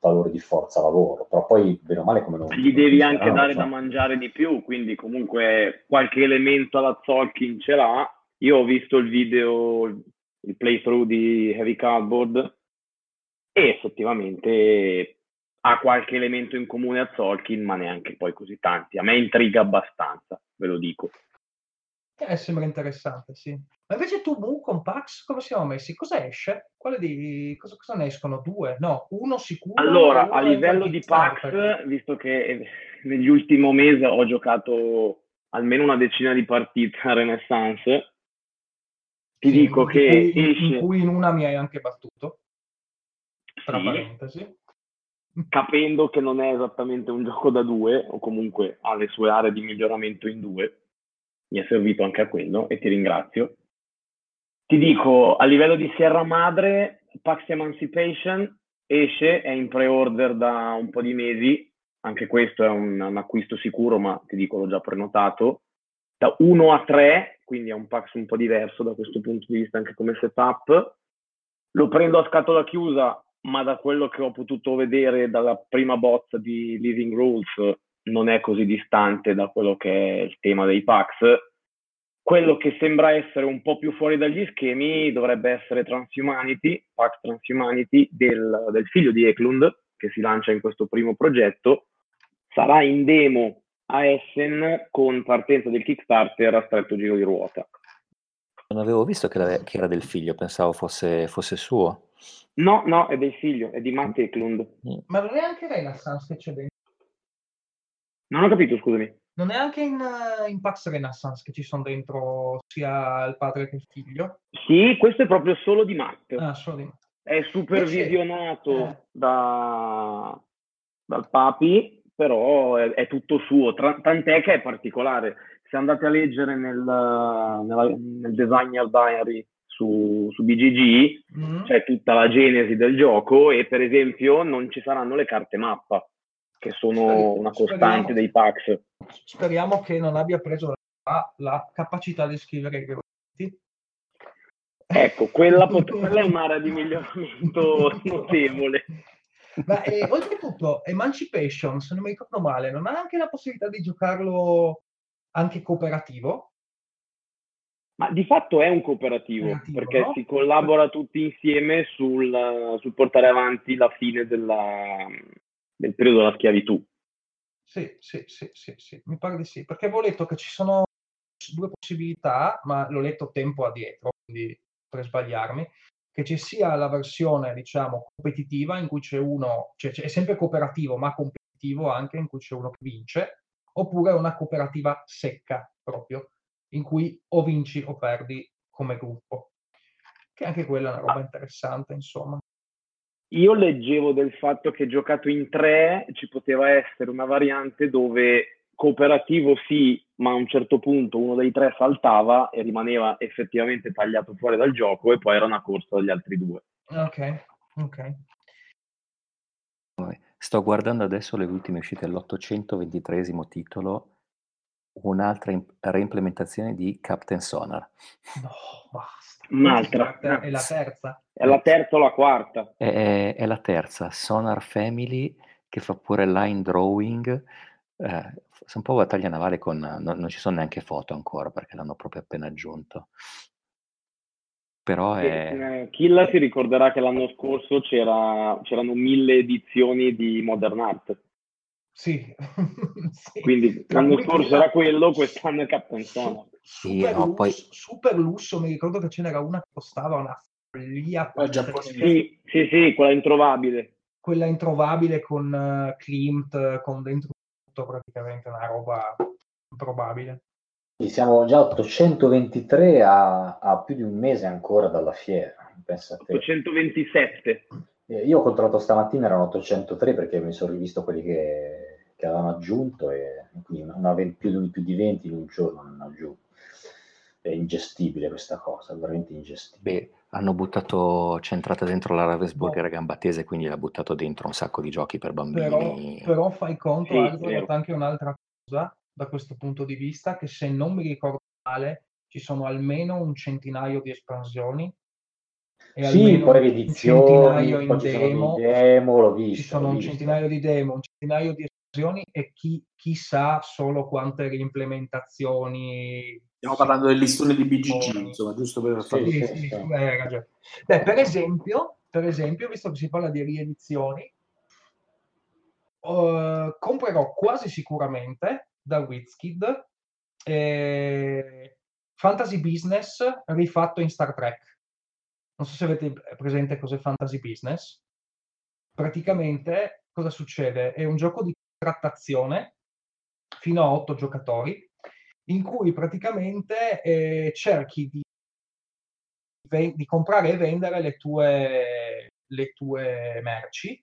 valore di forza lavoro, però poi bene o male come non... Gli devi non anche dare cioè... da mangiare di più, quindi comunque qualche elemento alla Tolkien ce l'ha. Io ho visto il video, il playthrough di Heavy Cardboard e effettivamente ha qualche elemento in comune a Tolkien, ma neanche poi così tanti. A me intriga abbastanza, ve lo dico. Eh, sembra interessante, sì. Ma invece tu, Bu, con Pax, come siamo messi? Cosa esce? Quale di... cosa, cosa ne escono? Due? No, uno sicuro. Allora, a livello di Pax, perché... visto che negli ultimi mesi ho giocato almeno una decina di partite a Renaissance, ti sì, dico in che cui, esce... in cui in una mi hai anche battuto, tra sì, parentesi, capendo che non è esattamente un gioco da due, o comunque ha le sue aree di miglioramento in due, mi è servito anche a quello e ti ringrazio. Ti dico, a livello di Sierra Madre, Pax Emancipation esce, è in pre-order da un po' di mesi, anche questo è un, un acquisto sicuro, ma ti dico, l'ho già prenotato, da uno a tre, quindi è un Pax un po' diverso da questo punto di vista anche come setup. Lo prendo a scatola chiusa, ma da quello che ho potuto vedere dalla prima bozza di Living Rules non è così distante da quello che è il tema dei Pax. Quello che sembra essere un po' più fuori dagli schemi dovrebbe essere Transhumanity, Pax Transhumanity, del, del figlio di Eklund, che si lancia in questo primo progetto. Sarà in demo a Essen con partenza del Kickstarter a stretto giro di ruota. Non avevo visto che era del figlio, pensavo fosse, fosse suo. No, no, è del figlio, è di Matt Eklund. Ma non è anche lei la Sans che c'è dentro? Non ho capito, scusami. Non è anche in, in Pax Renaissance che ci sono dentro sia il padre che il figlio? Sì, questo è proprio solo di Matt. Ah, solo di Matt. È supervisionato eh. da, dal papi, però è, è tutto suo, tra, tant'è che è particolare. Se andate a leggere nel, nella, nel Designer Diary su, su B G G, mm-hmm. c'è tutta la genesi del gioco e per esempio non ci saranno le carte mappa, che sono una costante speriamo, dei Pax. Speriamo che non abbia preso la, la capacità di scrivere i graffiti. Ecco, quella, pot- quella è un'area di miglioramento notevole. Ma eh, oltretutto, Emancipation, se non mi ricordo male, non ha anche la possibilità di giocarlo anche cooperativo? Ma di fatto è un cooperativo, cooperativo perché no? si collabora tutti insieme sul, sul portare avanti la fine della... del periodo della schiavitù. Sì, sì, sì, sì, sì, mi pare di sì, perché avevo letto che ci sono due possibilità, ma l'ho letto tempo addietro, quindi per sbagliarmi, che ci sia la versione, diciamo, competitiva, in cui c'è uno, cioè è sempre cooperativo, ma competitivo anche, in cui c'è uno che vince, oppure una cooperativa secca, proprio, in cui o vinci o perdi come gruppo, che anche quella è una roba interessante, insomma. Io leggevo del fatto che giocato in tre ci poteva essere una variante dove cooperativo sì, ma a un certo punto uno dei tre saltava e rimaneva effettivamente tagliato fuori dal gioco e poi era una corsa dagli altri due. Ok, ok. Sto guardando adesso le ultime uscite, l'ottocentoventitreesimo titolo, un'altra imp- reimplementazione di Captain Sonar. No, basta. Un'altra. È la terza. È la terza o la quarta? È, è, è la terza, Sonar Family, che fa pure line drawing. Eh, sono un po' battaglia navale con... No, non ci sono neanche foto ancora, perché l'hanno proprio appena aggiunto. Però è... Killa si ricorderà che l'anno scorso c'era, c'erano mille edizioni di Modern Art. Sì. Sì. Quindi l'anno scorso era quello, quest'anno è Captain Sonar. Super, sì, no, poi... super lusso, mi ricordo che ce n'era una che costava una follia. Oh, sì, sì, sì, quella introvabile. Quella introvabile con uh, Klimt, con dentro tutto praticamente, una roba improbabile. Sì, siamo già ottocentoventitré a, a più di un mese ancora dalla fiera. Pensa te. ottocentoventisette. Eh, io ho controllato stamattina, erano ottocentotre perché mi sono rivisto quelli che, che avevano aggiunto e quindi una, più, di, più di venti in un giorno hanno aggiunto. è ingestibile questa cosa, veramente ingestibile. Beh, hanno buttato, c'è entrata dentro la Ravensburger Gambatese, quindi l'ha buttato dentro un sacco di giochi per bambini. Però, però fai conto, sì, Aldo, è anche un'altra cosa da questo punto di vista, che se non mi ricordo male ci sono almeno un centinaio di espansioni. E sì, poi l'edizione, poi in ci demo, sono demo, l'ho visto, ci sono l'ho un visto. centinaio di demo, un centinaio di espansioni e chi, chissà solo quante reimplementazioni. Stiamo parlando del listone di B G G, insomma, giusto per sì, farlo. Sì, sì, hai ragione. Beh, per esempio, per esempio, visto che si parla di riedizioni, uh, comprerò quasi sicuramente da Wizkid eh, Fantasy Business rifatto in Star Trek. Non so se avete presente cos'è Fantasy Business. Praticamente cosa succede? È un gioco di trattazione fino a otto giocatori in cui praticamente eh, cerchi di, di comprare e vendere le tue, le tue merci,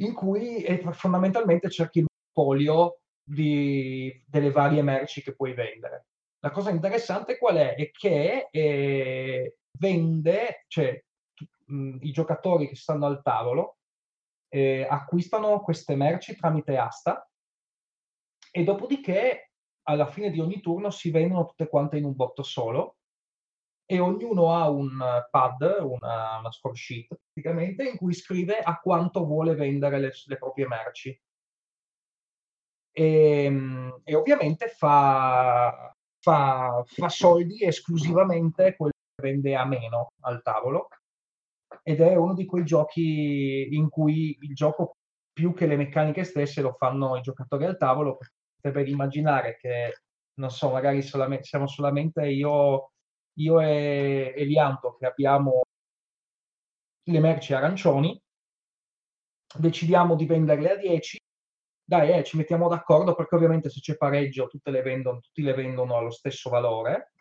in cui eh, fondamentalmente cerchi il monopolio di, delle varie merci che puoi vendere. La cosa interessante qual è? È che eh, vende, cioè mh, i giocatori che stanno al tavolo eh, acquistano queste merci tramite asta e dopodiché alla fine di ogni turno si vendono tutte quante in un botto solo e ognuno ha un pad, una, una score sheet praticamente, in cui scrive a quanto vuole vendere le, le proprie merci e, e ovviamente fa, fa, fa soldi esclusivamente quelli vende a meno al tavolo, ed è uno di quei giochi in cui il gioco più che le meccaniche stesse lo fanno i giocatori al tavolo. Per immaginare che, non so, magari solame- siamo solamente io, io e Elianto che abbiamo le merci arancioni, decidiamo di venderle a dieci, dai eh, ci mettiamo d'accordo perché ovviamente se c'è pareggio tutte le vendono, tutti le vendono allo stesso valore,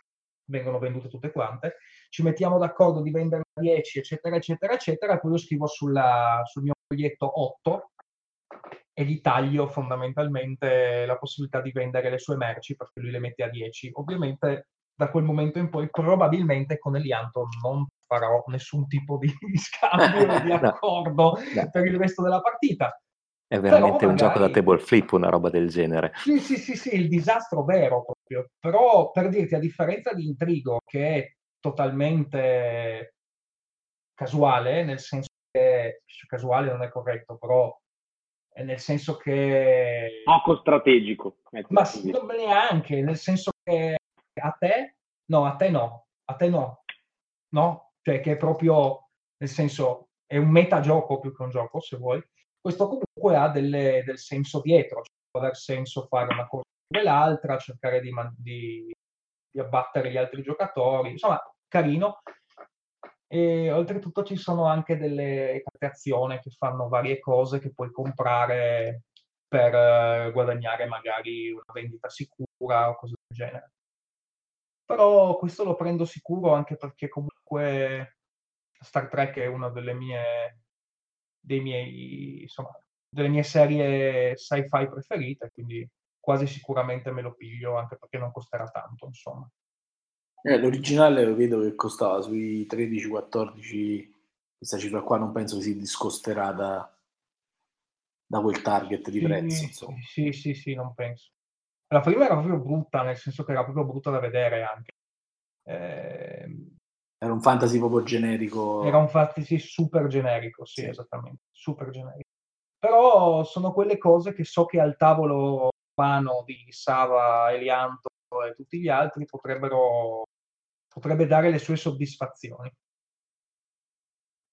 vengono vendute tutte quante, ci mettiamo d'accordo di vendere dieci, eccetera, eccetera, eccetera, e poi lo scrivo sulla, sul mio foglietto otto e gli taglio fondamentalmente la possibilità di vendere le sue merci perché lui le mette a dieci. Ovviamente da quel momento in poi probabilmente con Elianto non farò nessun tipo di scambio di accordo no. per il resto della partita. È veramente però, un magari... gioco da table flip, una roba del genere. Sì, sì, sì, sì, il disastro vero proprio. Però, per dirti, a differenza di Intrigo, che è totalmente casuale, nel senso che... Casuale non è corretto, però... È nel senso che... Poco strategico. Ma sì, non neanche, nel senso che a te... No, a te no. A te no. No? Cioè, che è proprio... Nel senso, è un metagioco più che un gioco, se vuoi. Questo comunque ha delle, del senso dietro, cioè può aver senso fare una cosa o l'altra, cercare di, di, di abbattere gli altri giocatori, insomma, carino. E oltretutto ci sono anche delle carte azione che fanno varie cose che puoi comprare per eh, guadagnare magari una vendita sicura o cose del genere. Però questo lo prendo sicuro anche perché comunque Star Trek è una delle mie... dei miei, insomma, delle mie serie sci-fi preferite, quindi quasi sicuramente me lo piglio anche perché non costerà tanto, insomma. Eh, l'originale lo vedo che costava sui tredici quattordici, questa cifra qua non penso che si discosterà da, da quel target di sì, prezzo, insomma. Sì, sì, sì, non penso. La prima era proprio brutta, nel senso che era proprio brutta da vedere anche. Eh... Era un fantasy proprio generico. Era un fantasy super generico, sì, sì, esattamente, super generico. Però sono quelle cose che so che al tavolo umano di Sava, Elianto e tutti gli altri potrebbero potrebbe dare le sue soddisfazioni.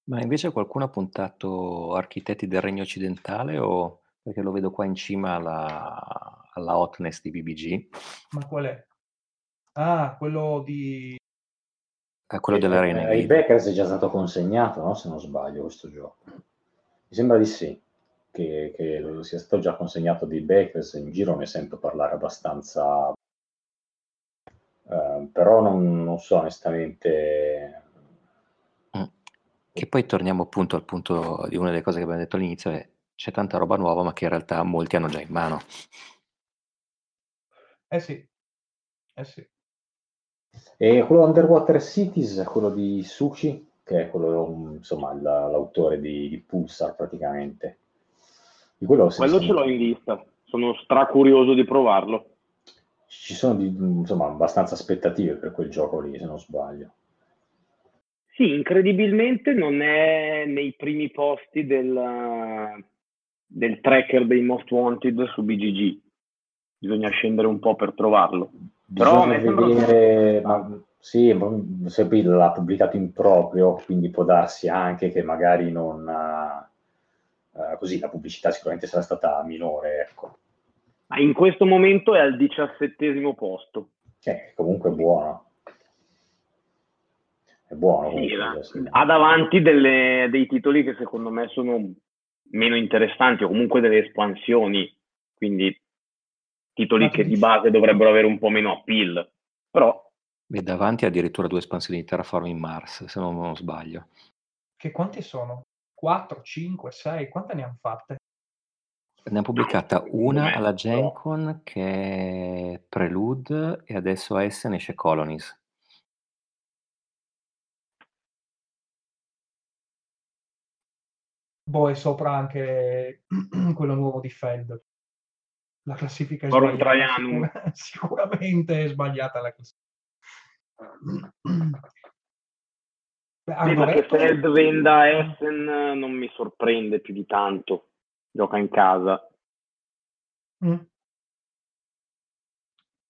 Ma invece qualcuno ha puntato Architetti del Regno Occidentale o perché lo vedo qua in cima alla, alla hotness di B B G? Ma qual è? Ah, quello di... quello della Renegade. Il Beckers è già stato consegnato, no? Se non sbaglio, questo gioco. Mi sembra di sì, che, che sia stato già consegnato di Beckers, in giro ne sento parlare abbastanza, eh, però non, non so onestamente... Che poi torniamo appunto al punto di una delle cose che abbiamo detto all'inizio, è c'è tanta roba nuova ma che in realtà molti hanno già in mano. Eh sì, eh sì. E quello Underwater Cities, quello di Suchi, che è quello, insomma, l'autore di, di Pulsar praticamente. Di quello quello ce l'ho in lista, sono stracurioso di provarlo. Ci sono di, insomma, abbastanza aspettative per quel gioco lì, se non sbaglio. Sì, incredibilmente non è nei primi posti del, del tracker dei Most Wanted su B G G. Bisogna scendere un po' per trovarlo. Però bisogna vedere, ma, sì, se Bill l'ha pubblicato in proprio, quindi può darsi anche che magari non... Uh, così la pubblicità sicuramente sarà stata minore, ecco. Ma in questo momento è al diciassettesimo posto. Eh, comunque è buono. È buono. Sì, comunque, sì. Ha davanti delle, dei titoli che secondo me sono meno interessanti, o comunque delle espansioni, quindi titoli che di base dovrebbero avere un po' meno appeal. Però... E davanti addirittura due espansioni di Terraforming Mars, se non, non sbaglio. Che quanti sono? quattro, cinque, sei? Quante ne hanno fatte? Ne ha pubblicata una alla Gen Con, che è Prelude, e adesso a Essen esce Colonies. Boh, e sopra anche quello nuovo di Feld. La classifica è Or sbagliata. Sicuramente è sbagliata la classifica. Prima che Feld venda a Essen non mi sorprende più di tanto. Gioca in casa. Mm.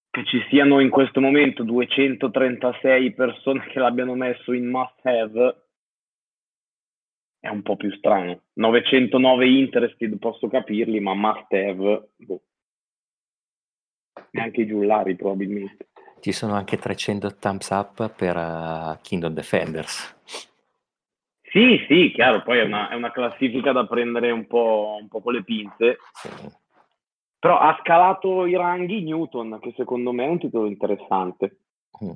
Che ci siano in questo momento duecentotrentasei persone che l'abbiano messo in must have è un po' più strano. novecentonove interested posso capirli, ma must have boh. Neanche i giullari probabilmente. Ci sono anche trecento thumbs up per uh, Kingdom Defenders. Sì, sì, chiaro, poi è una, è una classifica da prendere un po', un po' con le pinze. Sì. Però ha scalato i ranghi Newton, che secondo me è un titolo interessante. Mm.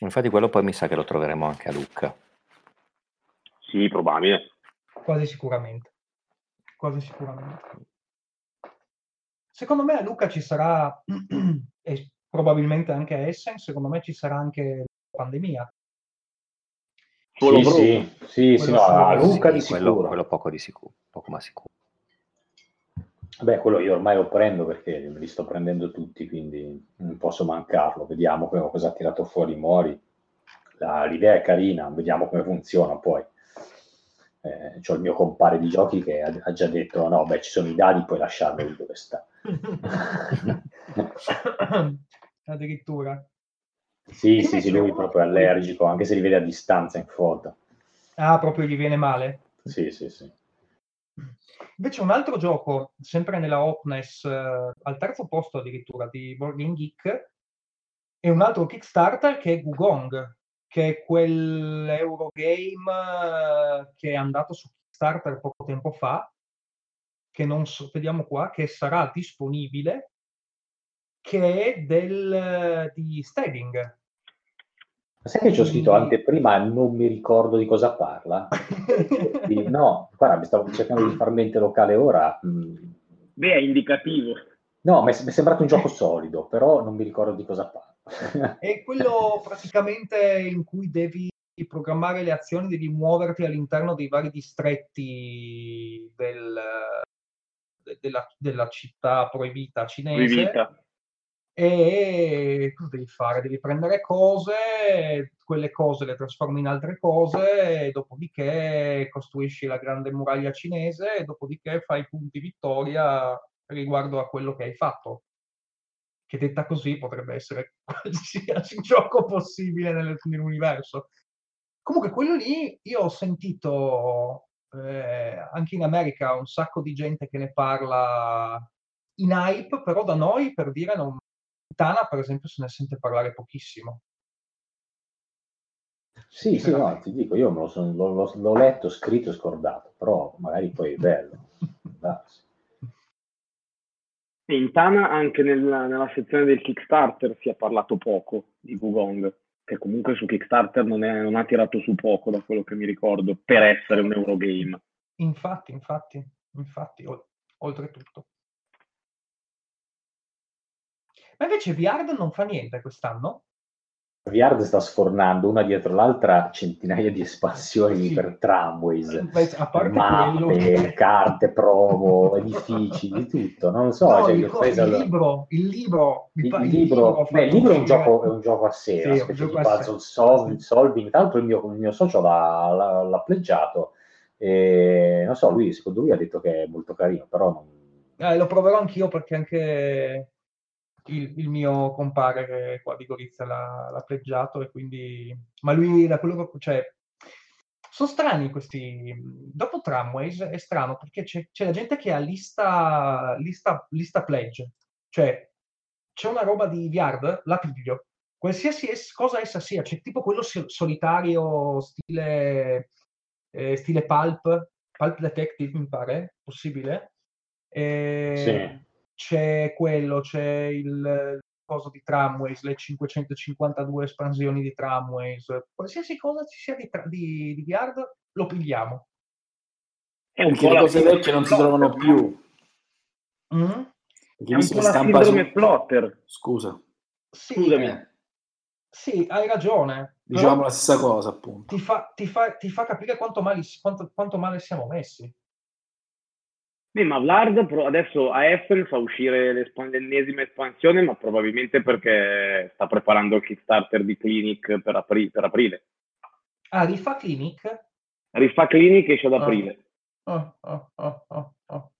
Infatti quello poi mi sa che lo troveremo anche a Lucca. Sì, probabile. Quasi sicuramente. Quasi sicuramente. Secondo me a Lucca ci sarà, e probabilmente anche a Essen, secondo me ci sarà anche la pandemia. Sì, sì, sì, sì, no, a Lucca sì, di sicuro. Quello, quello poco di sicuro, poco ma sicuro. Beh, quello io ormai lo prendo perché li sto prendendo tutti, quindi non posso mancarlo. Vediamo cosa ha tirato fuori Mori. La, l'idea è carina, vediamo come funziona poi. Eh, c'ho il mio compare di giochi che ha, ha già detto, no, beh, ci sono i dadi, puoi lasciarlo dove sta. Addirittura. Sì, che sì, sì, lui proprio è allergico, anche se li vede a distanza in foto. Ah, proprio gli viene male? Sì, sì, sì. Invece un altro gioco, sempre nella hotness, eh, al terzo posto addirittura, di Board Game Geek, è un altro Kickstarter che è Gugong, che è quell'Eurogame eh, che è andato su Kickstarter poco tempo fa, che non so, vediamo qua, che sarà disponibile, che è del, di Steading. Ma sai che ci ho scritto anteprima e non mi ricordo di cosa parla? No, guarda, mi stavo cercando di far mente locale ora. Beh, è indicativo. No, mi è sembrato un gioco solido, però non mi ricordo di cosa parla. È quello praticamente in cui devi programmare le azioni, devi muoverti all'interno dei vari distretti del, della, della città proibita cinese. Proibita. E cosa devi fare? Devi prendere cose, quelle cose le trasformi in altre cose, e dopodiché costruisci la grande muraglia cinese e dopodiché fai punti vittoria riguardo a quello che hai fatto. Che detta così potrebbe essere qualsiasi gioco possibile nel, nell'universo. Comunque quello lì io ho sentito eh, anche in America un sacco di gente che ne parla in hype, però da noi, per dire, non Tana, per esempio, se ne sente parlare pochissimo. Sì, sì, no, ti dico, io me lo son, lo, l'ho letto, scritto, scordato, però magari poi è bello. E in Tana anche nella, nella sezione del Kickstarter si è parlato poco di Gugong, che comunque su Kickstarter non, è, non ha tirato su poco, da quello che mi ricordo, per essere un Eurogame. Infatti, infatti, infatti, o, oltretutto. Ma invece Viard non fa niente quest'anno? V R sta sfornando una dietro l'altra centinaia di espansioni, sì, per Tramways, beh, a parte mappe, quello... carte, promo, edifici, di tutto. Non so, no, cioè, il, co- il, allora... libro, il libro, il, il, il libro, beh, il libro è un gioco, è un gioco a sé, sì, una specie di puzzle solving, sì. solving. Tra l'altro il mio, il mio socio l'ha, l'ha, l'ha pleggiato e non so, lui secondo lui ha detto che è molto carino, però non... eh, lo proverò anch'io perché anche Il, il mio compare che qua di Gorizia l'ha, l'ha pleggiato e quindi, ma lui da quello che, cioè, sono strani questi dopo Tramways, è strano perché c'è, c'è la gente che ha lista lista lista pledge, cioè c'è una roba di Yard, la piglio qualsiasi es, cosa essa sia, c'è tipo quello solitario stile eh, stile pulp pulp detective mi pare possibile e... sì. C'è quello, c'è il coso di Tramways, le cinquecentocinquantadue espansioni di Tramways, qualsiasi cosa ci sia di, tra- di, di Yard lo pigliamo. È un po' le cose vecchie non si trovano più. Mm-hmm. È un po' la sindrome su... plotter. Scusa. Sì, Scusami. Eh, sì, hai ragione. Diciamo la stessa cosa, appunto. Ti fa, ti fa, ti fa capire quanto male, quanto, quanto male siamo messi. Beh, ma Vlad pro- adesso a Eiffel fa uscire l'esp- l'ennesima espansione, ma probabilmente perché sta preparando il Kickstarter di Clinic per, apri- per aprile. Ah, rifà Clinic? Rifà Clinic esce ad aprile. Oh, oh, oh, oh, oh.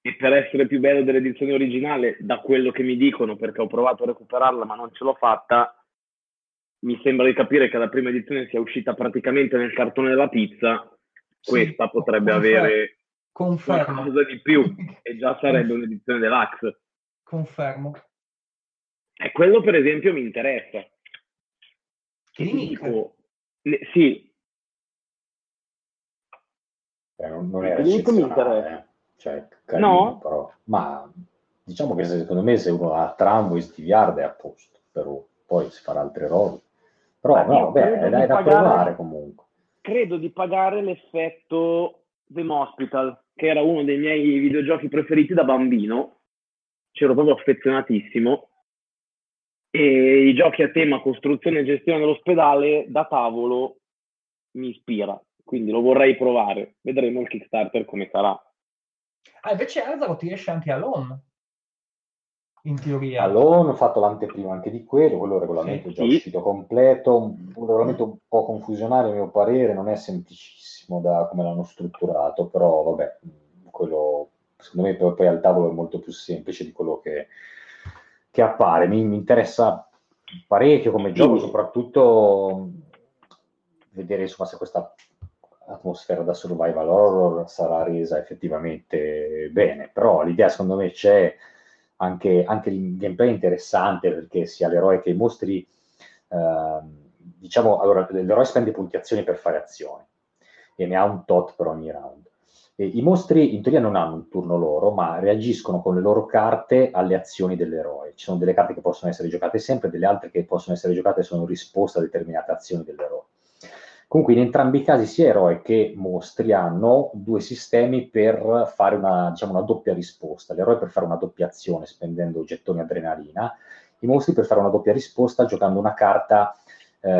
E per essere più bello dell'edizione originale, da quello che mi dicono, perché ho provato a recuperarla ma non ce l'ho fatta, mi sembra di capire che la prima edizione sia uscita praticamente nel cartone della pizza, questa sì, potrebbe avere... Confermo. Qualcosa di più, e già sarebbe un'edizione deluxe. Confermo. E quello, per esempio, mi interessa. Che dico? Le, sì. Eh, non, non era eccezionale. Eh. Cioè, carino, no. Però. Ma diciamo che secondo me se uno ha Tramways di Yard è a posto, però poi si farà altre robe. Però ah, no, beh, è da pagare, provare comunque. Credo di pagare l'effetto The Hospital, che era uno dei miei videogiochi preferiti da bambino, c'ero proprio affezionatissimo, e i giochi a tema costruzione e gestione dell'ospedale da tavolo mi ispira, quindi lo vorrei provare, vedremo il Kickstarter come sarà. Ah, invece Arzaro ti esce anche Alone, in teoria. Alone, ho fatto l'anteprima anche di quello, quello regolamento è sì, già sì. uscito completo, un regolamento un po' confusionario a mio parere, non è semplicissimo da come l'hanno strutturato, però vabbè, quello secondo me poi, poi al tavolo è molto più semplice di quello che, che appare. Mi, mi interessa parecchio come gioco, soprattutto vedere insomma se questa atmosfera da survival horror sarà resa effettivamente bene, però l'idea secondo me c'è, anche, anche il gameplay interessante perché sia l'eroe che i mostri, eh, diciamo, allora l'eroe spende punti azioni per fare azioni, e ne ha un tot per ogni round. E i mostri in teoria non hanno un turno loro, ma reagiscono con le loro carte alle azioni dell'eroe. Ci sono delle carte che possono essere giocate sempre, delle altre che possono essere giocate sono risposta a determinate azioni dell'eroe. Comunque in entrambi i casi sia eroe che mostri hanno due sistemi per fare una, diciamo, una doppia risposta. L'eroe per fare una doppia azione spendendo gettoni adrenalina, i mostri per fare una doppia risposta giocando una carta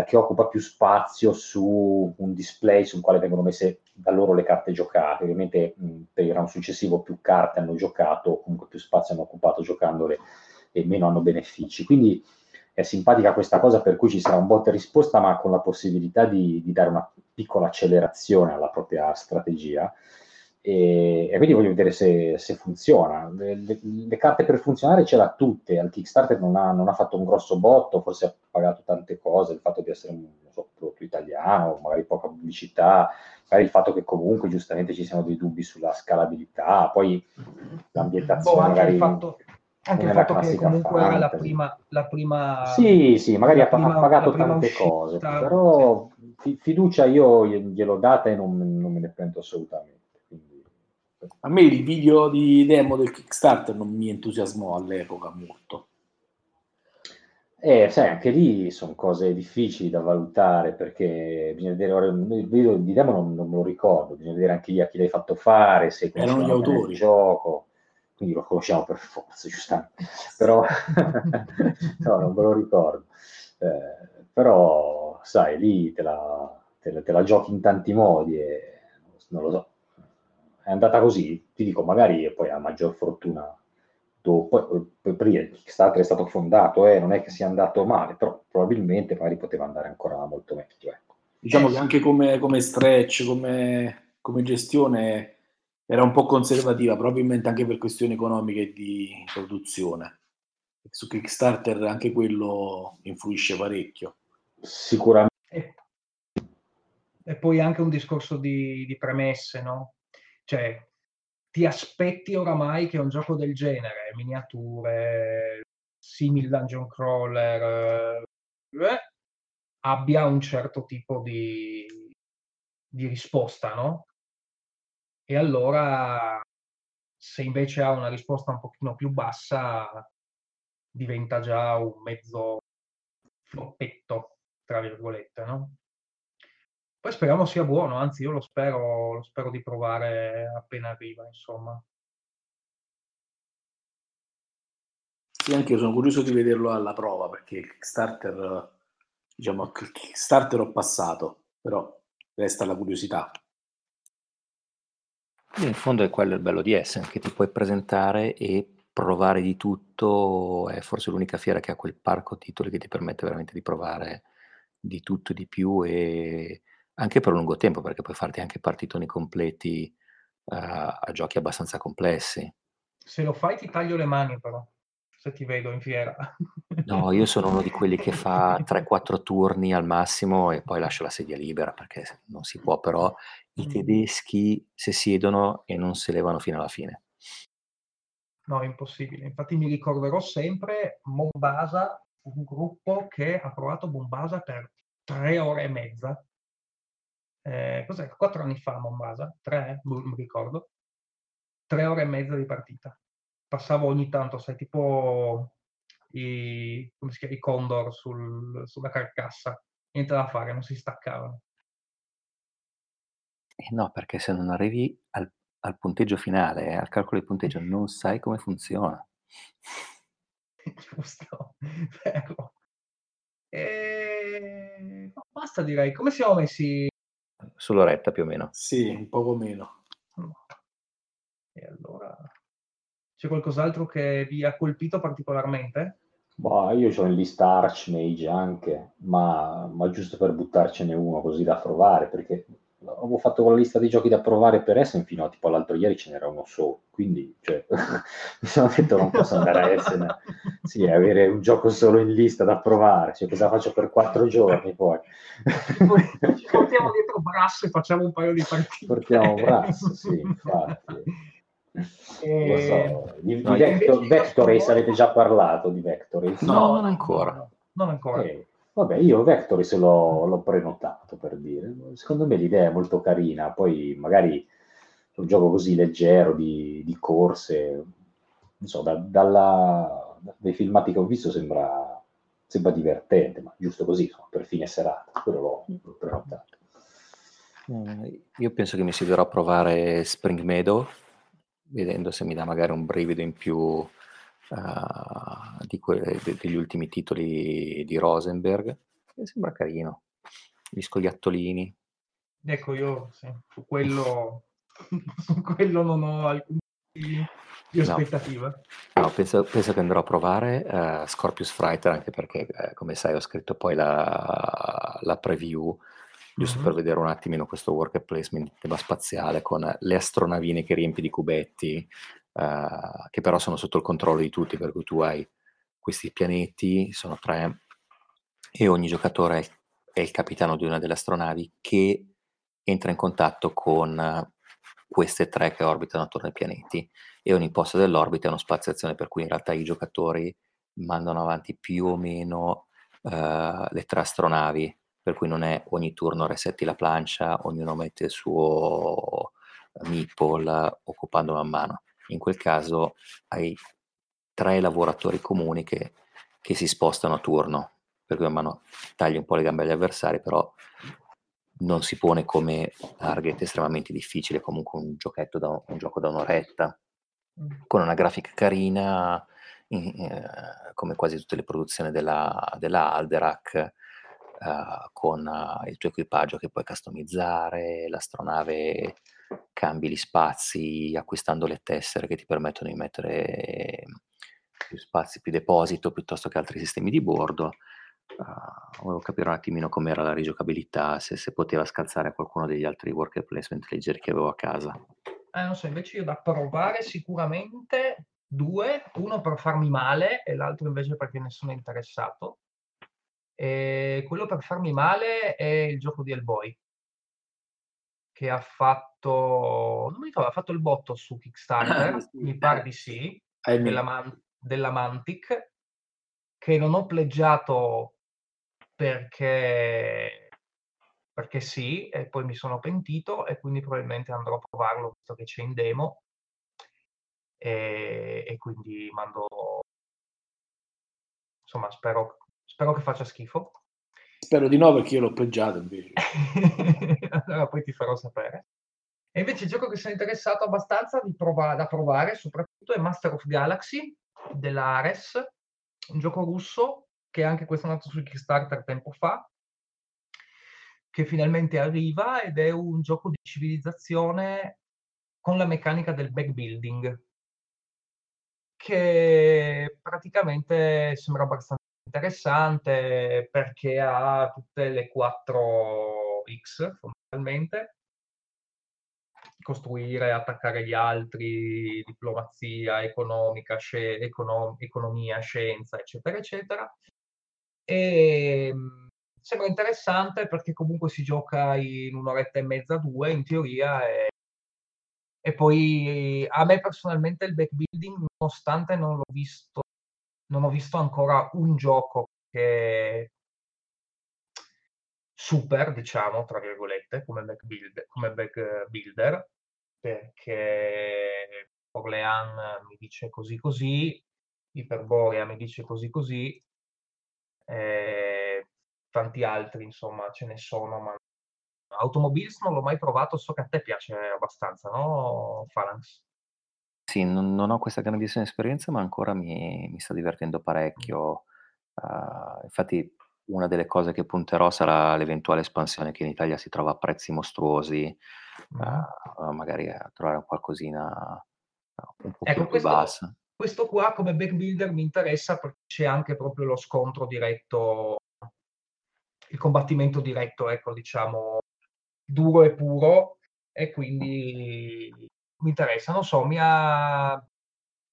che occupa più spazio su un display sul quale vengono messe da loro le carte giocate. Ovviamente mh, per il round successivo più carte hanno giocato, comunque più spazio hanno occupato giocandole e meno hanno benefici. Quindi è simpatica questa cosa per cui ci sarà un botta e risposta, ma con la possibilità di, di dare una piccola accelerazione alla propria strategia. E, e quindi voglio vedere se, se funziona. Le, le, le carte per funzionare ce l'ha tutte. Al Kickstarter non ha, non ha fatto un grosso botto, forse ha pagato tante cose, il fatto di essere un, non so, prodotto italiano, magari poca pubblicità, magari il fatto che comunque giustamente ci siano dei dubbi sulla scalabilità, poi l'ambientazione, boh, anche magari il fatto, anche il fatto che comunque era la prima, la prima sì sì magari ha, prima, ha pagato tante uscita, cose, però sì. Fiducia io gliel'ho data e non, non me ne prendo assolutamente. A me il video di demo del Kickstarter non mi entusiasmò all'epoca molto. Eh, sai, anche lì sono cose difficili da valutare, perché bisogna vedere, ora il video di demo non, non me lo ricordo, bisogna vedere anche lì a chi l'hai fatto fare, se erano gli autori del gioco. quindi lo conosciamo per forza, giustamente, però no, non me lo ricordo, eh, però sai, lì te la, te, la, te la giochi in tanti modi e non lo so, è andata così, ti dico, magari poi a maggior fortuna dopo, perché Kickstarter è stato fondato e eh, non è che sia andato male, però probabilmente magari poteva andare ancora molto meglio, ecco. Diciamo che anche come, come stretch, come, come gestione era un po' conservativa, probabilmente anche per questioni economiche e di produzione. Su Kickstarter anche quello influisce parecchio. Sicuramente. E, e poi anche un discorso di, di premesse, no? Cioè, ti aspetti oramai che un gioco del genere, miniature, simil dungeon crawler, eh, abbia un certo tipo di, di risposta, no? E allora, se invece ha una risposta un pochino più bassa, diventa già un mezzo floppetto, tra virgolette, no? Poi speriamo sia buono, anzi io lo spero, lo spero di provare appena arriva, insomma. Sì, anche io sono curioso di vederlo alla prova, perché il Kickstarter, diciamo, il Kickstarter ho passato, però resta la curiosità. In fondo è quello il bello di Essen, che ti puoi presentare e provare di tutto, è forse l'unica fiera che ha quel parco titoli che ti permette veramente di provare di tutto e di più, e anche per lungo tempo, perché puoi farti anche partitoni completi uh, a giochi abbastanza complessi. Se lo fai ti taglio le mani però, se ti vedo in fiera. No, io sono uno di quelli che fa tre quattro turni al massimo e poi lascia la sedia libera, perché non si può, però i tedeschi si siedono e non si levano fino alla fine. No, è impossibile. Infatti mi ricorderò sempre Mombasa, un gruppo che ha provato Mombasa per tre ore e mezza. Eh, cos'è? Quattro anni fa Mombasa? Tre? Non mi ricordo. Tre ore e mezza di partita. Passavo ogni tanto, sai, tipo i, come si chiama, i Condor sul, sulla carcassa. Niente da fare, non si staccavano. Eh no, perché se non arrivi al, al punteggio finale, eh, al calcolo di punteggio, non sai come funziona. Giusto, vero. E... basta, direi. Come siamo messi? Sull'oretta più o meno. Sì, un poco meno. E allora, c'è qualcos'altro che vi ha colpito particolarmente? Boh, io c'ho in lista Archmage anche, ma, ma giusto per buttarcene uno così da provare, perché avevo fatto quella lista di giochi da provare per Essen fino a tipo l'altro ieri ce n'era uno solo, quindi cioè, mi sono detto non posso andare a Essen sì, avere un gioco solo in lista da provare, cioè cosa faccio per quattro giorni poi? Ci portiamo dietro Brass e facciamo un paio di partite. Portiamo Brass, sì, infatti. E... lo so, di, no, di Vector, Vectoris avete già parlato di Vectoris? No, no, non ancora. No, non ancora. Eh. Vabbè, io Vectoris l'ho, l'ho prenotato, per dire. Secondo me l'idea è molto carina, poi magari un gioco così leggero, di, di corse, non so, da, dalla, dai filmati che ho visto sembra, sembra divertente, ma giusto così, insomma, per fine serata, quello l'ho, l'ho prenotato. Io penso che mi si dovrà provare Spring Meadow, vedendo se mi dà magari un brivido in più... Uh, di que- de- degli ultimi titoli di Rosenberg, che sembra carino, gli scoiattolini. Ecco, io sì, su quello su quello non ho alcun di aspettativa. No, no penso, penso che andrò a provare uh, Scorpius Frighter, anche perché eh, come sai ho scritto poi la, la preview giusto mm-hmm. per vedere un attimino questo worker placement in tema spaziale con le astronavine che riempi di cubetti. Uh, che però sono sotto il controllo di tutti, per cui tu hai questi pianeti, sono tre, e ogni giocatore è il, è il capitano di una delle astronavi che entra in contatto con queste tre che orbitano attorno ai pianeti, e ogni posto dell'orbita è uno spazio azione, per cui in realtà i giocatori mandano avanti più o meno uh, le tre astronavi, per cui non è ogni turno resetti la plancia, ognuno mette il suo meeple occupando man mano. In quel caso hai tre lavoratori comuni che, che si spostano a turno, per cui man mano tagli un po' le gambe agli avversari, però non si pone come target estremamente difficile, comunque un giochetto da un, un gioco da un'oretta, con una grafica carina, eh, come quasi tutte le produzioni della, della Alderac, eh, con eh, il tuo equipaggio che puoi customizzare, l'astronave cambi gli spazi acquistando le tessere che ti permettono di mettere più spazi, più deposito, piuttosto che altri sistemi di bordo. Uh, volevo capire un attimino com'era la rigiocabilità, se, se poteva scalzare qualcuno degli altri worker placement leggeri che avevo a casa. Eh, non so, invece io da provare sicuramente due, uno per farmi male e l'altro invece perché nessuno è interessato. E quello per farmi male è il gioco di Hellboy, che ha fatto, non mi ricordo, ha fatto il botto su Kickstarter, sì, mi pare di sì, della, Man- della Mantic, che non ho pleggiato perché, perché sì, e poi mi sono pentito, e quindi probabilmente andrò a provarlo, visto che c'è in demo, e, e quindi mando, insomma, spero, spero che faccia schifo. Spero di no, perché io l'ho peggiato invece. Allora poi ti farò sapere. E invece il gioco che sono interessato abbastanza di prov- da provare soprattutto è Master of Galaxy della Ares, un gioco russo che anche questo è nato su Kickstarter tempo fa, che finalmente arriva, ed è un gioco di civilizzazione con la meccanica del backbuilding, che praticamente sembra abbastanza interessante perché ha tutte le quattro X fondamentalmente: costruire, attaccare gli altri, diplomazia, economica, sci- econom- economia, scienza, eccetera, eccetera. E sembra interessante perché comunque si gioca in un'oretta e mezza, due in teoria, e, e poi a me personalmente il backbuilding, nonostante non l'ho visto non ho visto ancora un gioco che super, diciamo, tra virgolette, come back, build, come back builder, perché Orlean mi dice così così, Iperborea mi dice così così, e tanti altri, insomma, ce ne sono. Ma Automobiles non l'ho mai provato, so che a te piace abbastanza, no, Phalanx? Sì, non, non ho questa grandissima esperienza, ma ancora mi, mi sta divertendo parecchio. Uh, infatti una delle cose che punterò sarà l'eventuale espansione, che in Italia si trova a prezzi mostruosi, uh, magari a trovare qualcosina un po' ecco, più questo, bassa. Questo qua come backbuilder mi interessa perché c'è anche proprio lo scontro diretto, il combattimento diretto, ecco, diciamo, duro e puro, e quindi mi interessa, non so, mi ha...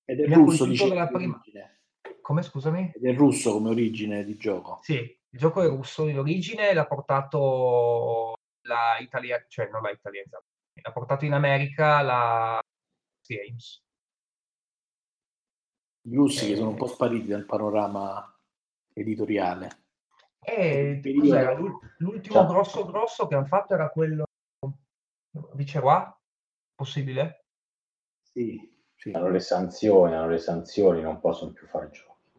Ed è mi russo, ha colpito dalla prima... Origine. Come, scusami? Ed è russo come origine di gioco. Sì, il gioco è russo in origine, l'ha portato la Italia, cioè non la italiana, l'ha portato in America la Games. I russi eh, che sono un po' spariti dal panorama editoriale. Eh, cos'era? L'ultimo Ciao. grosso grosso che hanno fatto era quello Vicerà? Possibile? Sì, sì. Hanno le sanzioni, hanno le sanzioni, non possono più fare giochi.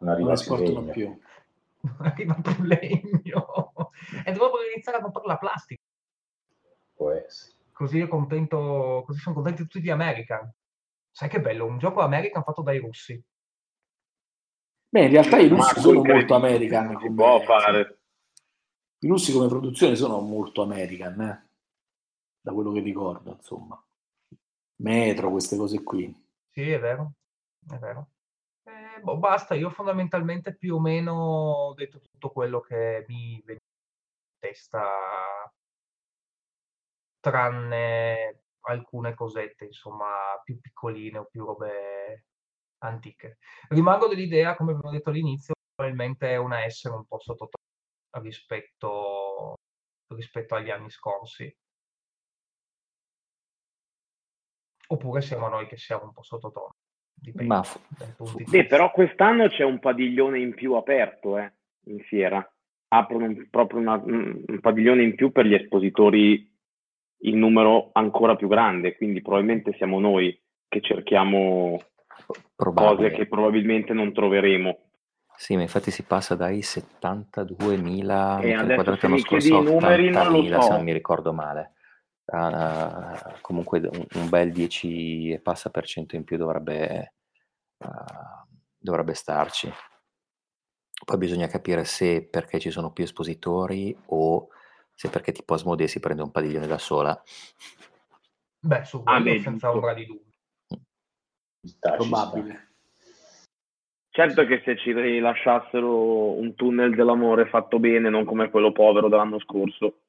Non arriva non più. Non arriva più legno. E dovevo iniziare a comprare la plastica. Può essere. Così è contento, così sono contenti tutti di American. Sai che bello, un gioco American fatto dai russi. Beh, in realtà i russi ma sono molto American. Come, può fare. I russi come produzione sono molto American, eh? Da quello che ricordo, insomma. Metro, queste cose qui. Sì, è vero, è vero. Eh, boh, basta, io fondamentalmente più o meno ho detto tutto quello che mi veniva in testa, tranne alcune cosette, insomma, più piccoline o più robe antiche. Rimango dell'idea, come avevo detto all'inizio, probabilmente è una S un po' sottotono rispetto, rispetto agli anni scorsi. Oppure siamo noi che siamo un po' sottotono. Ma f- f- beh, però quest'anno c'è un padiglione in più aperto, eh, in fiera. Aprono un, proprio una, un padiglione in più per gli espositori in numero ancora più grande, quindi probabilmente siamo noi che cerchiamo Probabile. cose che probabilmente non troveremo. Sì, ma infatti si passa dai settantaduemila metri quadrati l'anno scorso a ottantamila, se non mi ricordo male. uh, comunque un, un bel dieci e passa per cento in più dovrebbe, uh, dovrebbe starci. Poi bisogna capire se perché ci sono più espositori o se perché tipo Asmodee si prende un padiglione da sola. Beh, su quello ah, senza ombra di dubbio. Probabile. Certo che se ci rilasciassero un tunnel dell'amore fatto bene, non come quello povero dell'anno scorso.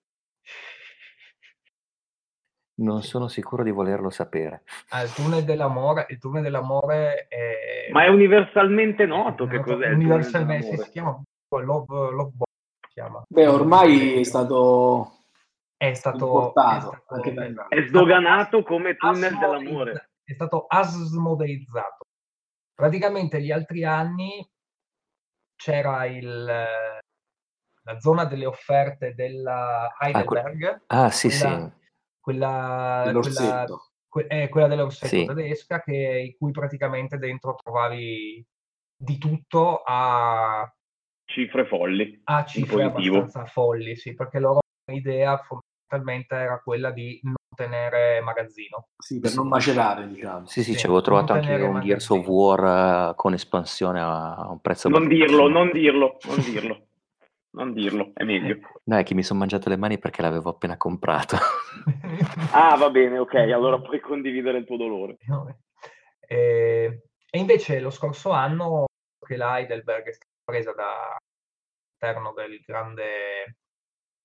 Non sono sicuro di volerlo sapere. Ah, il tunnel dell'amore, il tunnel dell'amore è... Ma è universalmente noto, che cos'è il universalmente tunnel dell'amore? Si chiama Love, Love Boat, si chiama. Beh, ormai è stato... È stato... È, stato, anche è, stato, è sdoganato come tunnel dell'amore. È stato asmodeizzato. Praticamente gli altri anni c'era il, la zona delle offerte della Heidelberg. Ah, que- ah sì, quella, sì. Quella, quella, que- eh, quella dell'orsetto sì. Tedesca, che, in cui praticamente dentro trovavi di tutto a... Cifre folli. A cifre abbastanza folli, sì, perché loro l'idea fondamentalmente era quella di... non tenere magazzino, sì, per non macerare, diciamo. Sì, sì, sì, ci avevo trovato anche un magazzino. Gears of War uh, con espansione a un prezzo non battissimo. Dirlo, non dirlo, non dirlo, non dirlo, è meglio. No, è che mi sono mangiato le mani perché l'avevo appena comprato. Ah, va bene, ok, allora puoi condividere il tuo dolore. E, e invece lo scorso anno che la Heidelberg è stata presa da all'interno del grande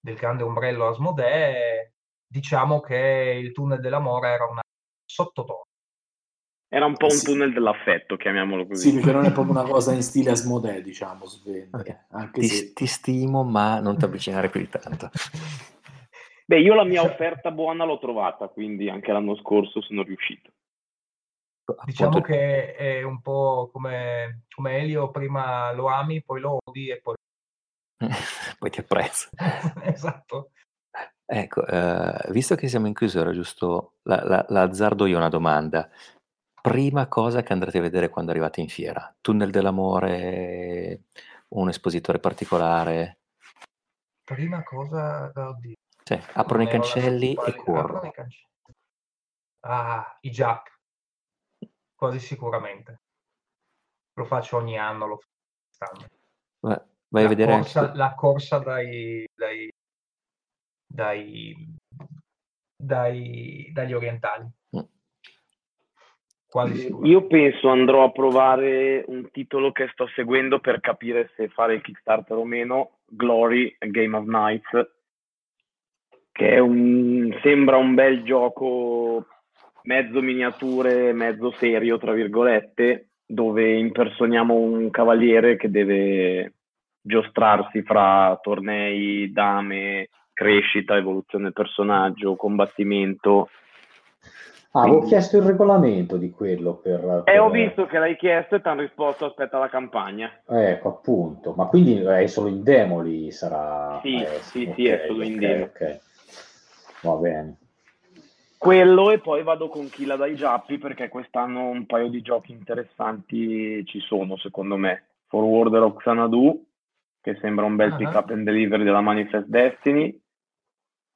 del grande ombrello Asmodee, diciamo che il tunnel dell'amore era una sottotono. Era un po' un sì. tunnel dell'affetto, chiamiamolo così. Sì, perché non è proprio una cosa in stile Asmodee, diciamo. Okay. Anche ti, se... ti stimo, ma non ti avvicinare più di tanto. Beh, io la mia offerta buona l'ho trovata, quindi anche l'anno scorso sono riuscito. Diciamo Appunto... che è un po' come, come Elio, prima lo ami, poi lo odi e poi... poi ti apprezzo. Esatto. Ecco, eh, visto che siamo in chiusura, giusto, la, la, la azzardo io una domanda. Prima cosa che andrete a vedere quando arrivate in fiera? Tunnel dell'amore, un espositore particolare? Prima cosa, oddio. Cioè, aprono i cancelli e corrono. Ah, i Jack. Quasi sicuramente. Lo faccio ogni anno, lo faccio. Vai, vai a vedere corsa, anche... La corsa dai... dai... Dai, dai dagli orientali. Quasi io penso andrò a provare un titolo che sto seguendo per capire se fare il Kickstarter o meno, Glory Game of Nights, che è un sembra un bel gioco mezzo miniature, mezzo serio tra virgolette, dove impersoniamo un cavaliere che deve giostrarsi fra tornei, dame, crescita, evoluzione del personaggio, combattimento. Ah, avevo quindi... chiesto il regolamento di quello per... per... Eh, ho visto che l'hai chiesto e ti hanno risposto aspetta la campagna. Ecco, appunto. Ma quindi è solo in demo lì sarà... Sì, eh, sì, okay, sì, è solo okay, in demo. Okay. Va bene. Quello e poi vado con Killa dai Giappi perché quest'anno un paio di giochi interessanti ci sono, secondo me. Forwarder of Xanadu, che sembra un bel ah, pick up and delivery della Manifest Destiny.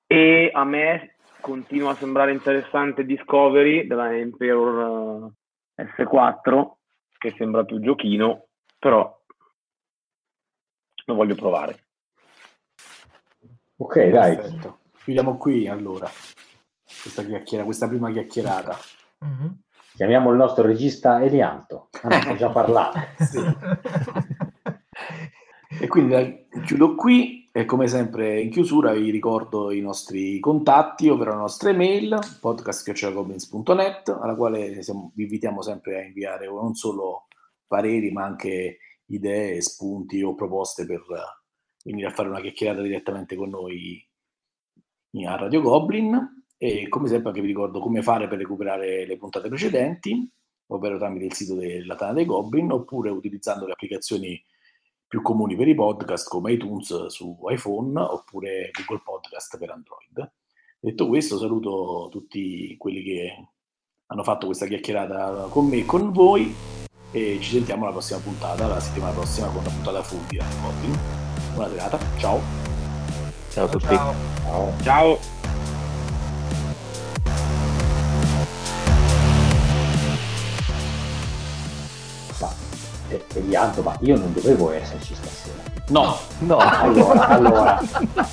E a me continua a sembrare interessante Discovery della Emperor esse quattro, che sembra più giochino, però lo voglio provare. Ok, dai, perfetto. Chiudiamo qui allora questa chiacchiera, questa prima chiacchierata. Mm-hmm. Chiamiamo il nostro regista Elianto, abbiamo già parlato. Sì. E quindi chiudo qui e come sempre in chiusura vi ricordo i nostri contatti ovvero la nostra email podcast chiocciola goblins punto net alla quale siamo, vi invitiamo sempre a inviare non solo pareri ma anche idee, spunti o proposte per venire a fare una chiacchierata direttamente con noi a Radio Goblin e come sempre anche vi ricordo come fare per recuperare le puntate precedenti ovvero tramite il sito della Tana dei Goblin oppure utilizzando le applicazioni più comuni per i podcast come iTunes su iPhone oppure Google Podcast per Android. Detto questo, saluto tutti quelli che hanno fatto questa chiacchierata con me e con voi e ci sentiamo alla prossima puntata, la settimana prossima con la puntata full di Goblin. Buona serata, ciao. Ciao a tutti. Ciao. Ciao. Elianto, ma io non dovevo esserci stasera. No, no. Allora, allora,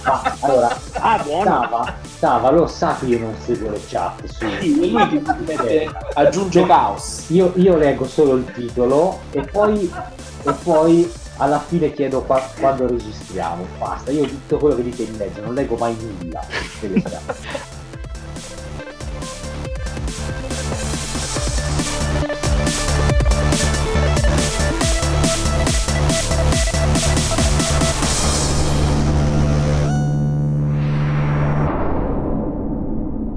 ah, allora ah, Sava, Sava, lo sa che io non seguo le chat. Su, sì, io ti vedere, aggiunge caos. Io, io leggo solo il titolo e poi, e poi alla fine chiedo qua, quando registriamo. Basta, io tutto quello che dite in mezzo non leggo mai nulla.